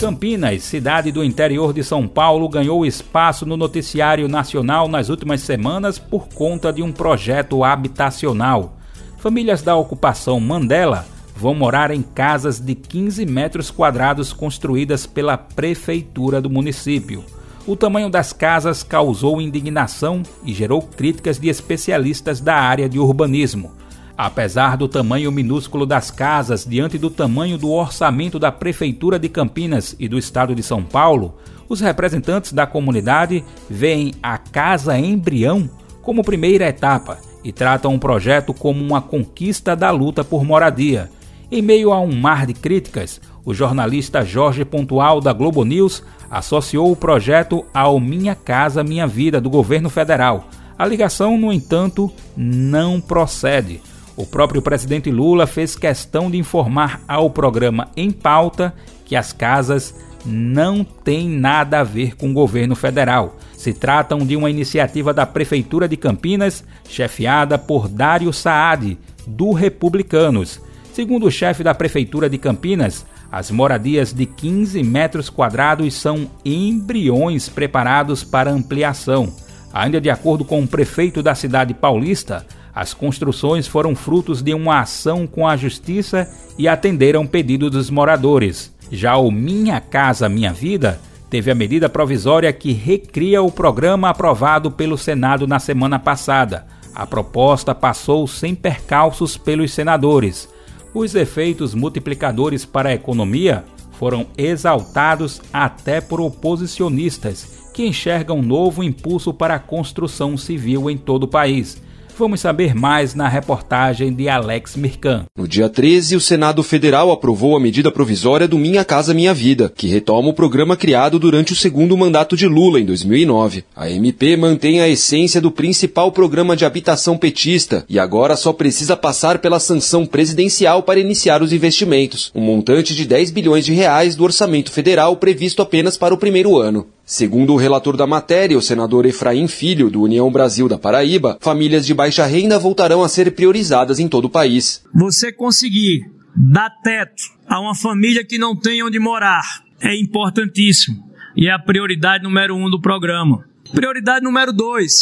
Campinas, cidade do interior de São Paulo, ganhou espaço no noticiário nacional nas últimas semanas por conta de um projeto habitacional. Famílias da ocupação Mandela vão morar em casas de 15 metros quadrados construídas pela prefeitura do município. O tamanho das casas causou indignação e gerou críticas de especialistas da área de urbanismo. Apesar do tamanho minúsculo das casas diante do tamanho do orçamento da Prefeitura de Campinas e do Estado de São Paulo, os representantes da comunidade veem a Casa Embrião como primeira etapa e tratam o projeto como uma conquista da luta por moradia. Em meio a um mar de críticas, o jornalista Jorge Pontual da Globo News associou o projeto ao Minha Casa Minha Vida do governo federal. A ligação, no entanto, não procede. O próprio presidente Lula fez questão de informar ao programa Em Pauta que as casas não têm nada a ver com o governo federal. Se tratam de uma iniciativa da Prefeitura de Campinas, chefiada por Dário Saad, do Republicanos. Segundo o chefe da Prefeitura de Campinas, as moradias de 15 metros quadrados são embriões preparados para ampliação. Ainda de acordo com o prefeito da cidade paulista, as construções foram frutos de uma ação com a justiça e atenderam pedidos dos moradores. Já o Minha Casa Minha Vida teve a medida provisória que recria o programa aprovado pelo Senado na semana passada. A proposta passou sem percalços pelos senadores. Os efeitos multiplicadores para a economia foram exaltados até por oposicionistas, que enxergam um novo impulso para a construção civil em todo o país. Vamos saber mais na reportagem de Alex Mercan. No dia 13, o Senado Federal aprovou a medida provisória do Minha Casa Minha Vida, que retoma o programa criado durante o segundo mandato de Lula, em 2009. A MP mantém a essência do principal programa de habitação petista e agora só precisa passar pela sanção presidencial para iniciar os investimentos, um montante de R$10 bilhões do orçamento federal previsto apenas para o primeiro ano. Segundo o relator da matéria, o senador Efraim Filho, do União Brasil da Paraíba, famílias de baixa renda voltarão a ser priorizadas em todo o país. Você conseguir dar teto a uma família que não tem onde morar é importantíssimo e é a prioridade número 1 do programa. Prioridade número 2.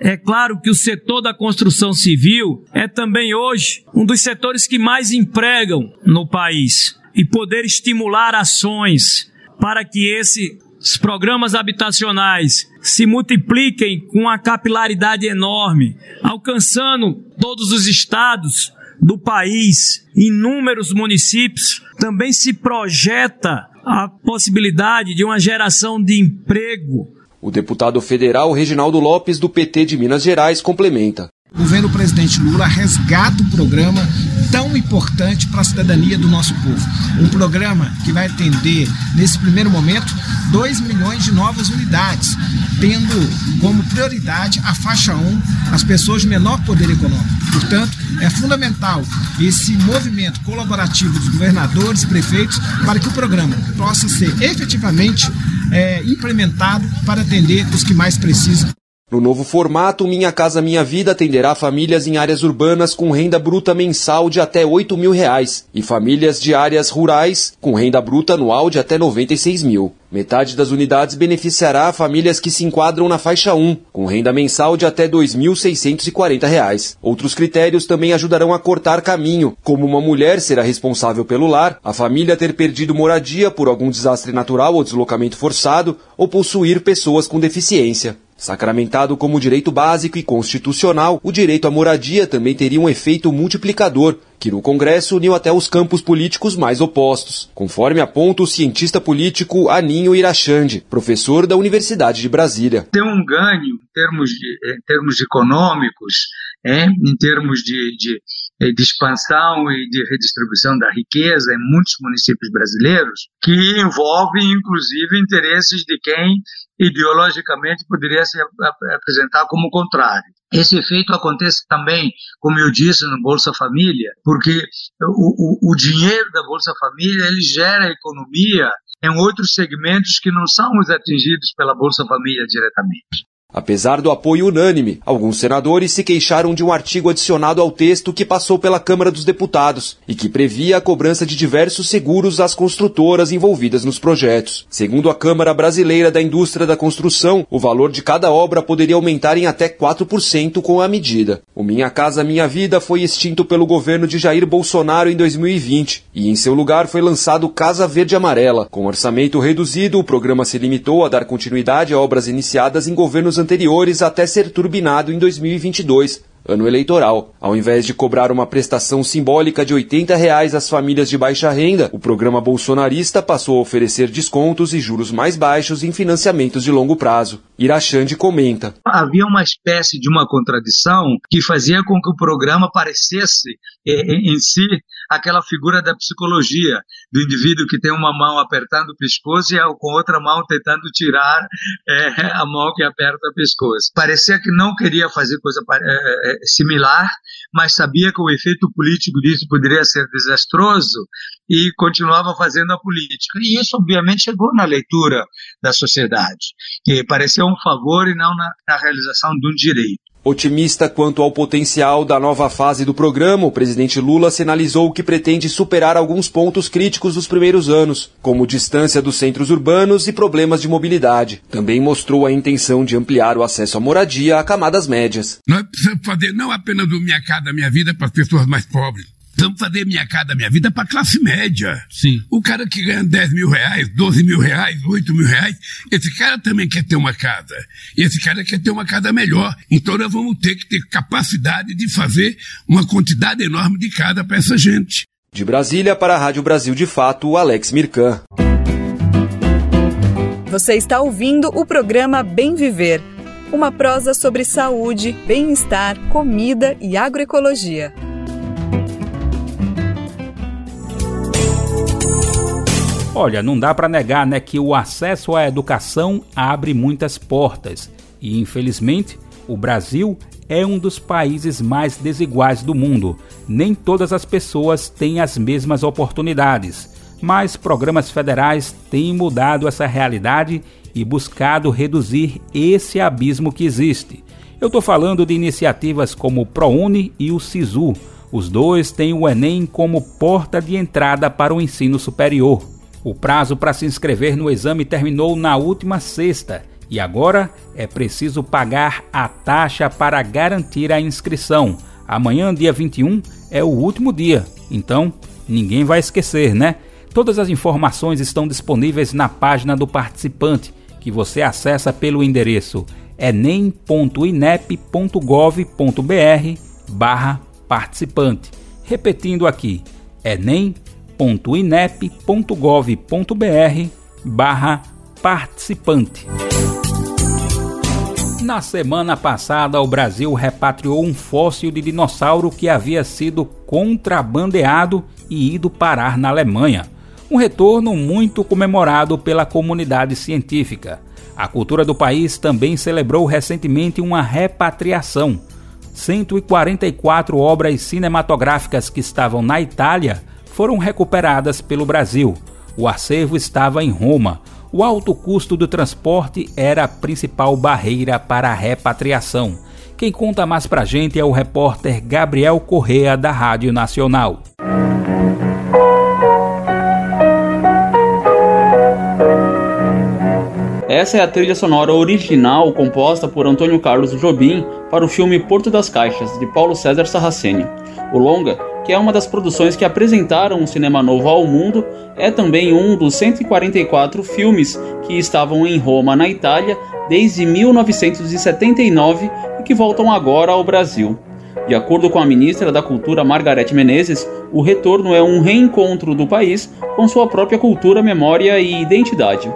É claro que o setor da construção civil é também hoje um dos setores que mais empregam no país e poder estimular ações para que esse os programas habitacionais se multipliquem com uma capilaridade enorme, alcançando todos os estados do país, inúmeros municípios. Também se projeta a possibilidade de uma geração de emprego. O deputado federal Reginaldo Lopes, do PT de Minas Gerais, complementa. O governo do presidente Lula resgata um programa tão importante para a cidadania do nosso povo. Um programa que vai atender, nesse primeiro momento, 2 milhões de novas unidades, tendo como prioridade a faixa 1, as pessoas de menor poder econômico. Portanto, é fundamental esse movimento colaborativo dos governadores e prefeitos para que o programa possa ser efetivamente implementado para atender os que mais precisam. No novo formato, Minha Casa Minha Vida atenderá famílias em áreas urbanas com renda bruta mensal de até R$8.000 e famílias de áreas rurais com renda bruta anual de até R$96.000. Metade das unidades beneficiará famílias que se enquadram na faixa 1, com renda mensal de até R$2.640. Outros critérios também ajudarão a cortar caminho, como uma mulher será responsável pelo lar, a família ter perdido moradia por algum desastre natural ou deslocamento forçado, ou possuir pessoas com deficiência. Sacramentado como direito básico e constitucional, o direito à moradia também teria um efeito multiplicador, que no Congresso uniu até os campos políticos mais opostos, conforme aponta o cientista político Aninho Irachandi, professor da Universidade de Brasília. Tem um ganho em termos econômicos, em termos de expansão e de redistribuição da riqueza em muitos municípios brasileiros, que envolve, inclusive, interesses de quem ideologicamente poderia se apresentar como contrário. Esse efeito acontece também, como eu disse, no Bolsa Família, porque o dinheiro da Bolsa Família ele gera economia em outros segmentos que não são os atingidos pela Bolsa Família diretamente. Apesar do apoio unânime, alguns senadores se queixaram de um artigo adicionado ao texto que passou pela Câmara dos Deputados e que previa a cobrança de diversos seguros às construtoras envolvidas nos projetos. Segundo a Câmara Brasileira da Indústria da Construção, o valor de cada obra poderia aumentar em até 4% com a medida. O Minha Casa Minha Vida foi extinto pelo governo de Jair Bolsonaro em 2020 e em seu lugar foi lançado Casa Verde Amarela. Com orçamento reduzido, o programa se limitou a dar continuidade a obras iniciadas em governos anteriores até ser turbinado em 2022, ano eleitoral. Ao invés de cobrar uma prestação simbólica de R$80 às famílias de baixa renda, o programa bolsonarista passou a oferecer descontos e juros mais baixos em financiamentos de longo prazo. Irachandi comenta. Havia uma espécie de uma contradição que fazia com que o programa parecesse em si aquela figura da psicologia, do indivíduo que tem uma mão apertando o pescoço e com outra mão tentando tirar a mão que aperta o pescoço. Parecia que não queria fazer coisa similar, mas sabia que o efeito político disso poderia ser desastroso e continuava fazendo a política. E isso, obviamente, chegou na leitura da sociedade, que pareceu um favor e não na realização de um direito. Otimista quanto ao potencial da nova fase do programa, o presidente Lula sinalizou que pretende superar alguns pontos críticos dos primeiros anos, como distância dos centros urbanos e problemas de mobilidade. Também mostrou a intenção de ampliar o acesso à moradia a camadas médias. Nós precisamos fazer não apenas do Minha Casa Minha Vida para as pessoas mais pobres. Precisamos fazer Minha Casa Minha Vida para a classe média. Sim. O cara que ganha R$10.000, R$12.000, R$8.000, esse cara também quer ter uma casa. E esse cara quer ter uma casa melhor. Então nós vamos ter que ter capacidade de fazer uma quantidade enorme de casa para essa gente. De Brasília para a Rádio Brasil de Fato, Alex Mercan. Você está ouvindo o programa Bem Viver. Uma prosa sobre saúde, bem-estar, comida e agroecologia. Olha, não dá para negar, que o acesso à educação abre muitas portas e, infelizmente, o Brasil é um dos países mais desiguais do mundo. Nem todas as pessoas têm as mesmas oportunidades, mas programas federais têm mudado essa realidade e buscado reduzir esse abismo que existe. Eu estou falando de iniciativas como o ProUni e o SISU. Os dois têm o Enem como porta de entrada para o ensino superior. O prazo para se inscrever no exame terminou na última sexta e agora é preciso pagar a taxa para garantir a inscrição. Amanhã, dia 21, é o último dia, então ninguém vai esquecer, né? Todas as informações estão disponíveis na página do participante, que você acessa pelo endereço enem.inep.gov.br/participante. Repetindo aqui, enem.inep.gov.br/participante. Na semana passada, o Brasil repatriou um fóssil de dinossauro que havia sido contrabandeado e ido parar na Alemanha. Um retorno muito comemorado pela comunidade científica. A cultura do país também celebrou recentemente uma repatriação. 144 obras cinematográficas que estavam na Itália foram recuperadas pelo Brasil. O acervo estava em Roma. O alto custo do transporte era a principal barreira para a repatriação. Quem conta mais pra gente é o repórter Gabriel Correa, da Rádio Nacional. Essa é a trilha sonora original composta por Antônio Carlos Jobim para o filme Porto das Caixas, de Paulo César Sarraceni. O longa, que é uma das produções que apresentaram o cinema novo ao mundo, é também um dos 144 filmes que estavam em Roma, na Itália, desde 1979 e que voltam agora ao Brasil. De acordo com a ministra da Cultura, Margareth Menezes, o retorno é um reencontro do país com sua própria cultura, memória e identidade.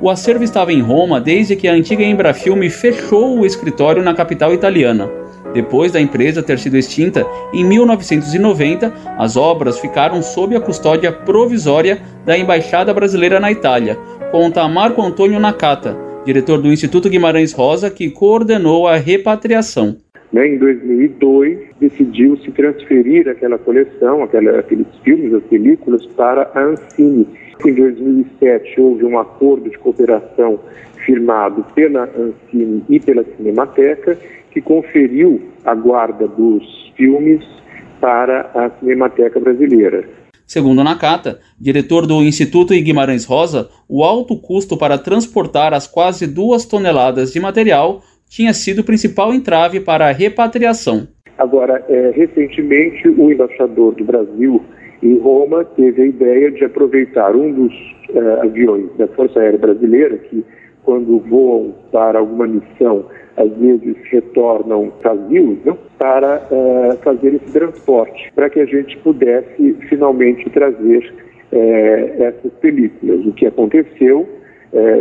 O acervo estava em Roma desde que a antiga Embrafilme fechou o escritório na capital italiana. Depois da empresa ter sido extinta, em 1990, as obras ficaram sob a custódia provisória da Embaixada Brasileira na Itália, conta Marco Antônio Nakata, diretor do Instituto Guimarães Rosa, que coordenou a repatriação. Em 2002, decidiu-se transferir aquela coleção, aqueles filmes, as películas, para a Ancine. Em 2007, houve um acordo de cooperação firmado pela Ancine e pela Cinemateca, que conferiu a guarda dos filmes para a Cinemateca Brasileira. Segundo Nakata, diretor do Instituto Guimarães Rosa, o alto custo para transportar as quase 2 toneladas de material tinha sido o principal entrave para a repatriação. Agora, recentemente, o embaixador do Brasil em Roma teve a ideia de aproveitar um dos aviões da Força Aérea Brasileira, que quando voam para alguma missão, às vezes retornam vazios, né, para fazer esse transporte, para que a gente pudesse finalmente trazer essas películas. O que aconteceu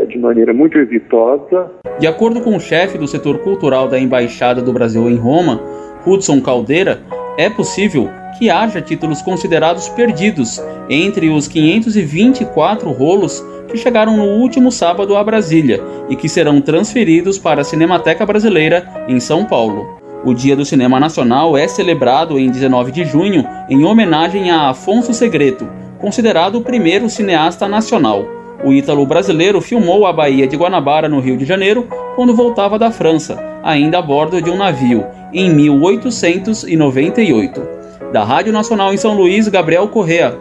de maneira muito exitosa. De acordo com o chefe do setor cultural da Embaixada do Brasil em Roma, Hudson Caldeira, é possível que haja títulos considerados perdidos entre os 524 rolos que chegaram no último sábado a Brasília e que serão transferidos para a Cinemateca Brasileira, em São Paulo. O Dia do Cinema Nacional é celebrado em 19 de junho em homenagem a Afonso Segretto, considerado o primeiro cineasta nacional. O ítalo brasileiro filmou a Baía de Guanabara, no Rio de Janeiro, quando voltava da França, ainda a bordo de um navio, em 1898. Da Rádio Nacional em São Luís, Gabriel Correa.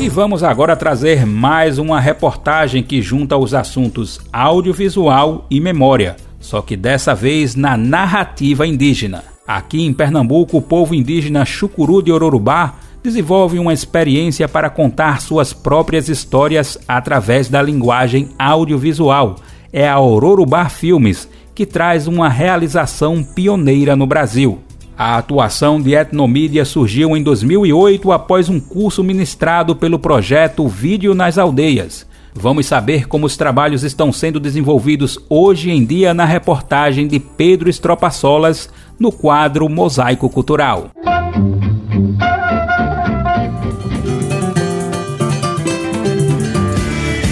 E vamos agora trazer mais uma reportagem que junta os assuntos audiovisual e memória, só que dessa vez na narrativa indígena. Aqui em Pernambuco, o povo indígena Xukuru de Ororubá desenvolve uma experiência para contar suas próprias histórias através da linguagem audiovisual. É a Ororubá Filmes, que traz uma realização pioneira no Brasil. A atuação de Etnomídia surgiu em 2008 após um curso ministrado pelo projeto Vídeo nas Aldeias. Vamos saber como os trabalhos estão sendo desenvolvidos hoje em dia na reportagem de Pedro Estropassolas, no quadro Mosaico Cultural.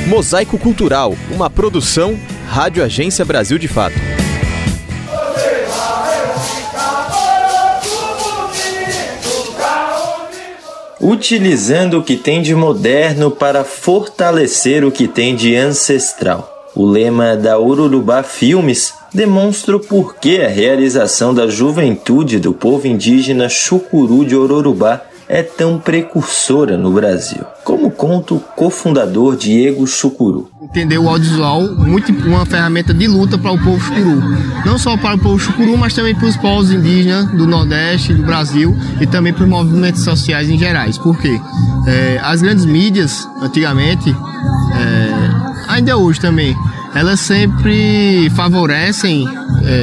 Mosaico Cultural, uma produção Rádio Agência Brasil de Fato. Utilizando o que tem de moderno para fortalecer o que tem de ancestral. O lema da Ororubá Filmes demonstra o porquê a realização da juventude do povo indígena Xukuru de Ororubá é tão precursora no Brasil, como conta o cofundador Diego Xukuru. Entender o audiovisual muito uma ferramenta de luta para o povo Xukuru. Não só para o povo Xukuru, mas também para os povos indígenas do Nordeste, do Brasil e também para os movimentos sociais em gerais. Por quê? As grandes mídias, antigamente, ainda hoje também, elas sempre favorecem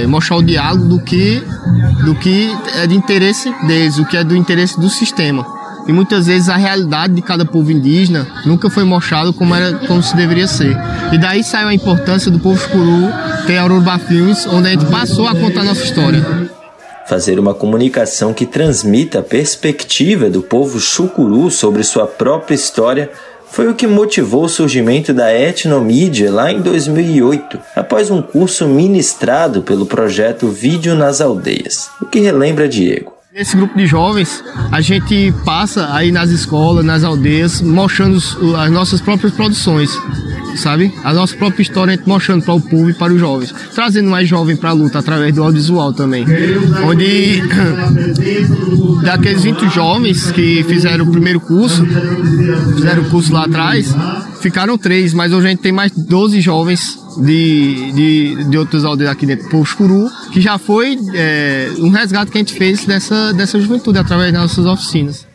mostrar o diálogo do que é de interesse deles, o que é do interesse do sistema. E muitas vezes a realidade de cada povo indígena nunca foi mostrada como se deveria ser. E daí saiu a importância do povo Xukuru ter a Ororubá Filmes, onde a gente passou a contar a nossa história. Fazer uma comunicação que transmita a perspectiva do povo Xukuru sobre sua própria história foi o que motivou o surgimento da Etnomídia lá em 2008, após um curso ministrado pelo projeto Vídeo nas Aldeias, o que relembra Diego. Nesse grupo de jovens, a gente passa aí nas escolas, nas aldeias, mostrando as nossas próprias produções, sabe? A nossa própria história, a gente mostrando para o povo e para os jovens. Trazendo mais jovem para a luta através do audiovisual também. Onde, daqueles 20 jovens que fizeram o primeiro curso, fizeram o curso lá atrás, ficaram 3, mas hoje a gente tem mais 12 jovens de outras aldeias aqui dentro do povo Xukuru, que já foi um resgate que a gente fez dessa juventude através das nossas oficinas.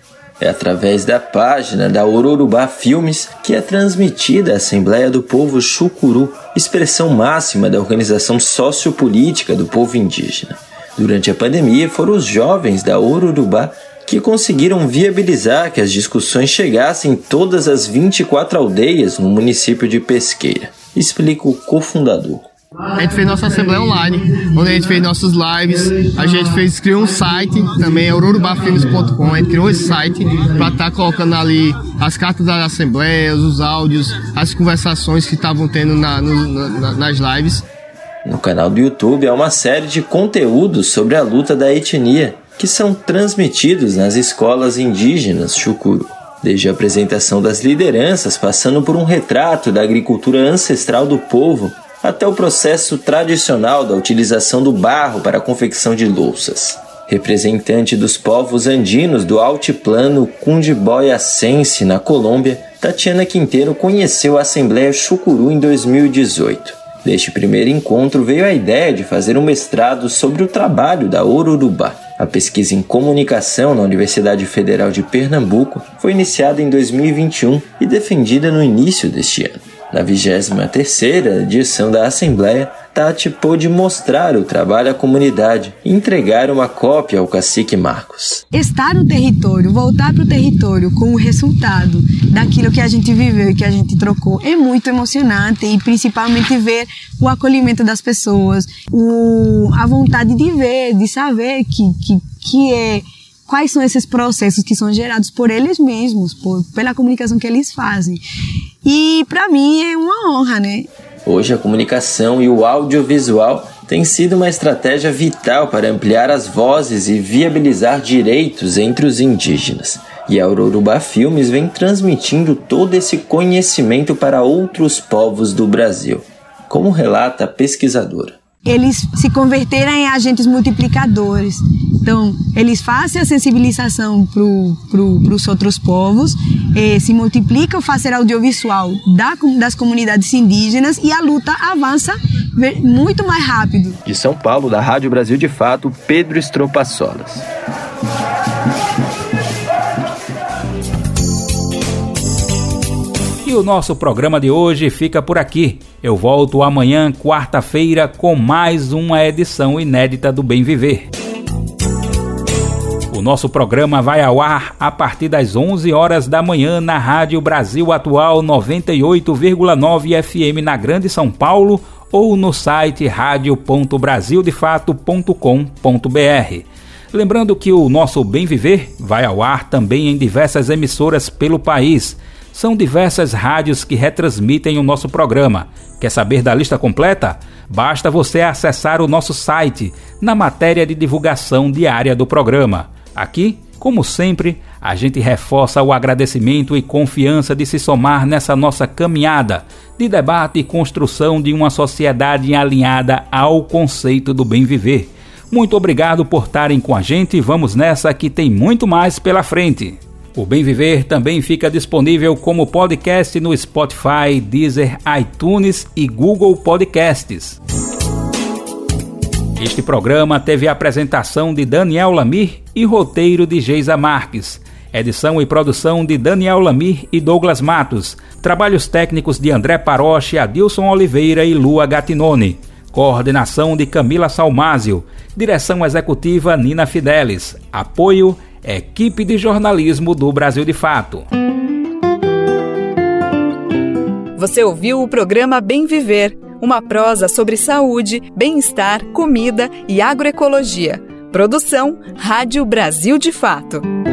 É através da página da Ororubá Filmes que é transmitida a Assembleia do Povo Xukuru, expressão máxima da organização sociopolítica do povo indígena. Durante a pandemia, foram os jovens da Ororubá que conseguiram viabilizar que as discussões chegassem em todas as 24 aldeias no município de Pesqueira, explica o cofundador. A gente fez nossa assembleia online, onde a gente fez nossos lives, a gente criou um site também, ororubafilmes.com, a gente criou esse site para estar colocando ali as cartas das assembleias, os áudios, as conversações que estavam tendo nas lives. No canal do YouTube há uma série de conteúdos sobre a luta da etnia, que são transmitidos nas escolas indígenas Xukuru. Desde a apresentação das lideranças, passando por um retrato da agricultura ancestral do povo, até o processo tradicional da utilização do barro para a confecção de louças. Representante dos povos andinos do altiplano cundiboiacense na Colômbia, Tatiana Quinteiro conheceu a Assembleia Xukuru em 2018. Deste primeiro encontro veio a ideia de fazer um mestrado sobre o trabalho da Ororubá. A pesquisa em comunicação na Universidade Federal de Pernambuco foi iniciada em 2021 e defendida no início deste ano. Na 23ª edição da Assembleia, Tati pôde mostrar o trabalho à comunidade e entregar uma cópia ao cacique Marcos. Estar no território, voltar para o território com o resultado daquilo que a gente viveu e que a gente trocou é muito emocionante, e principalmente ver o acolhimento das pessoas, a vontade de ver, de saber quais são esses processos que são gerados por eles mesmos, pela comunicação que eles fazem. E para mim é uma honra, né? Hoje a comunicação e o audiovisual têm sido uma estratégia vital para ampliar as vozes e viabilizar direitos entre os indígenas. E a Ororubá Filmes vem transmitindo todo esse conhecimento para outros povos do Brasil, como relata a pesquisadora. Eles se converteram em agentes multiplicadores. Então, eles fazem a sensibilização para os outros povos, se multiplicam o fazer audiovisual das comunidades indígenas e a luta avança muito mais rápido. De São Paulo, da Rádio Brasil de Fato, Pedro Estropassolas. E o nosso programa de hoje fica por aqui. Eu volto amanhã, quarta-feira, com mais uma edição inédita do Bem Viver. O nosso programa vai ao ar a partir das 11 horas da manhã na Rádio Brasil Atual 98,9 FM na Grande São Paulo ou no site radio.brasildefato.com.br. Lembrando que o nosso Bem Viver vai ao ar também em diversas emissoras pelo país. São diversas rádios que retransmitem o nosso programa. Quer saber da lista completa? Basta você acessar o nosso site na matéria de divulgação diária do programa. Aqui, como sempre, a gente reforça o agradecimento e confiança de se somar nessa nossa caminhada de debate e construção de uma sociedade alinhada ao conceito do bem viver, Muito obrigado por estarem com a gente e vamos nessa que tem muito mais pela frente. O Bem Viver também fica disponível como podcast no Spotify, Deezer, iTunes e Google Podcasts. Este programa teve a apresentação de Daniel Lamir e roteiro de Geisa Marques. Edição e produção de Daniel Lamir e Douglas Matos. Trabalhos técnicos de André Paroche, Adilson Oliveira e Lua Gattinone. Coordenação de Camila Salmásio. Direção executiva Nina Fidelis. Apoio Equipe de Jornalismo do Brasil de Fato. Você ouviu o programa Bem Viver, uma prosa sobre saúde, bem-estar, comida e agroecologia. Produção Rádio Brasil de Fato.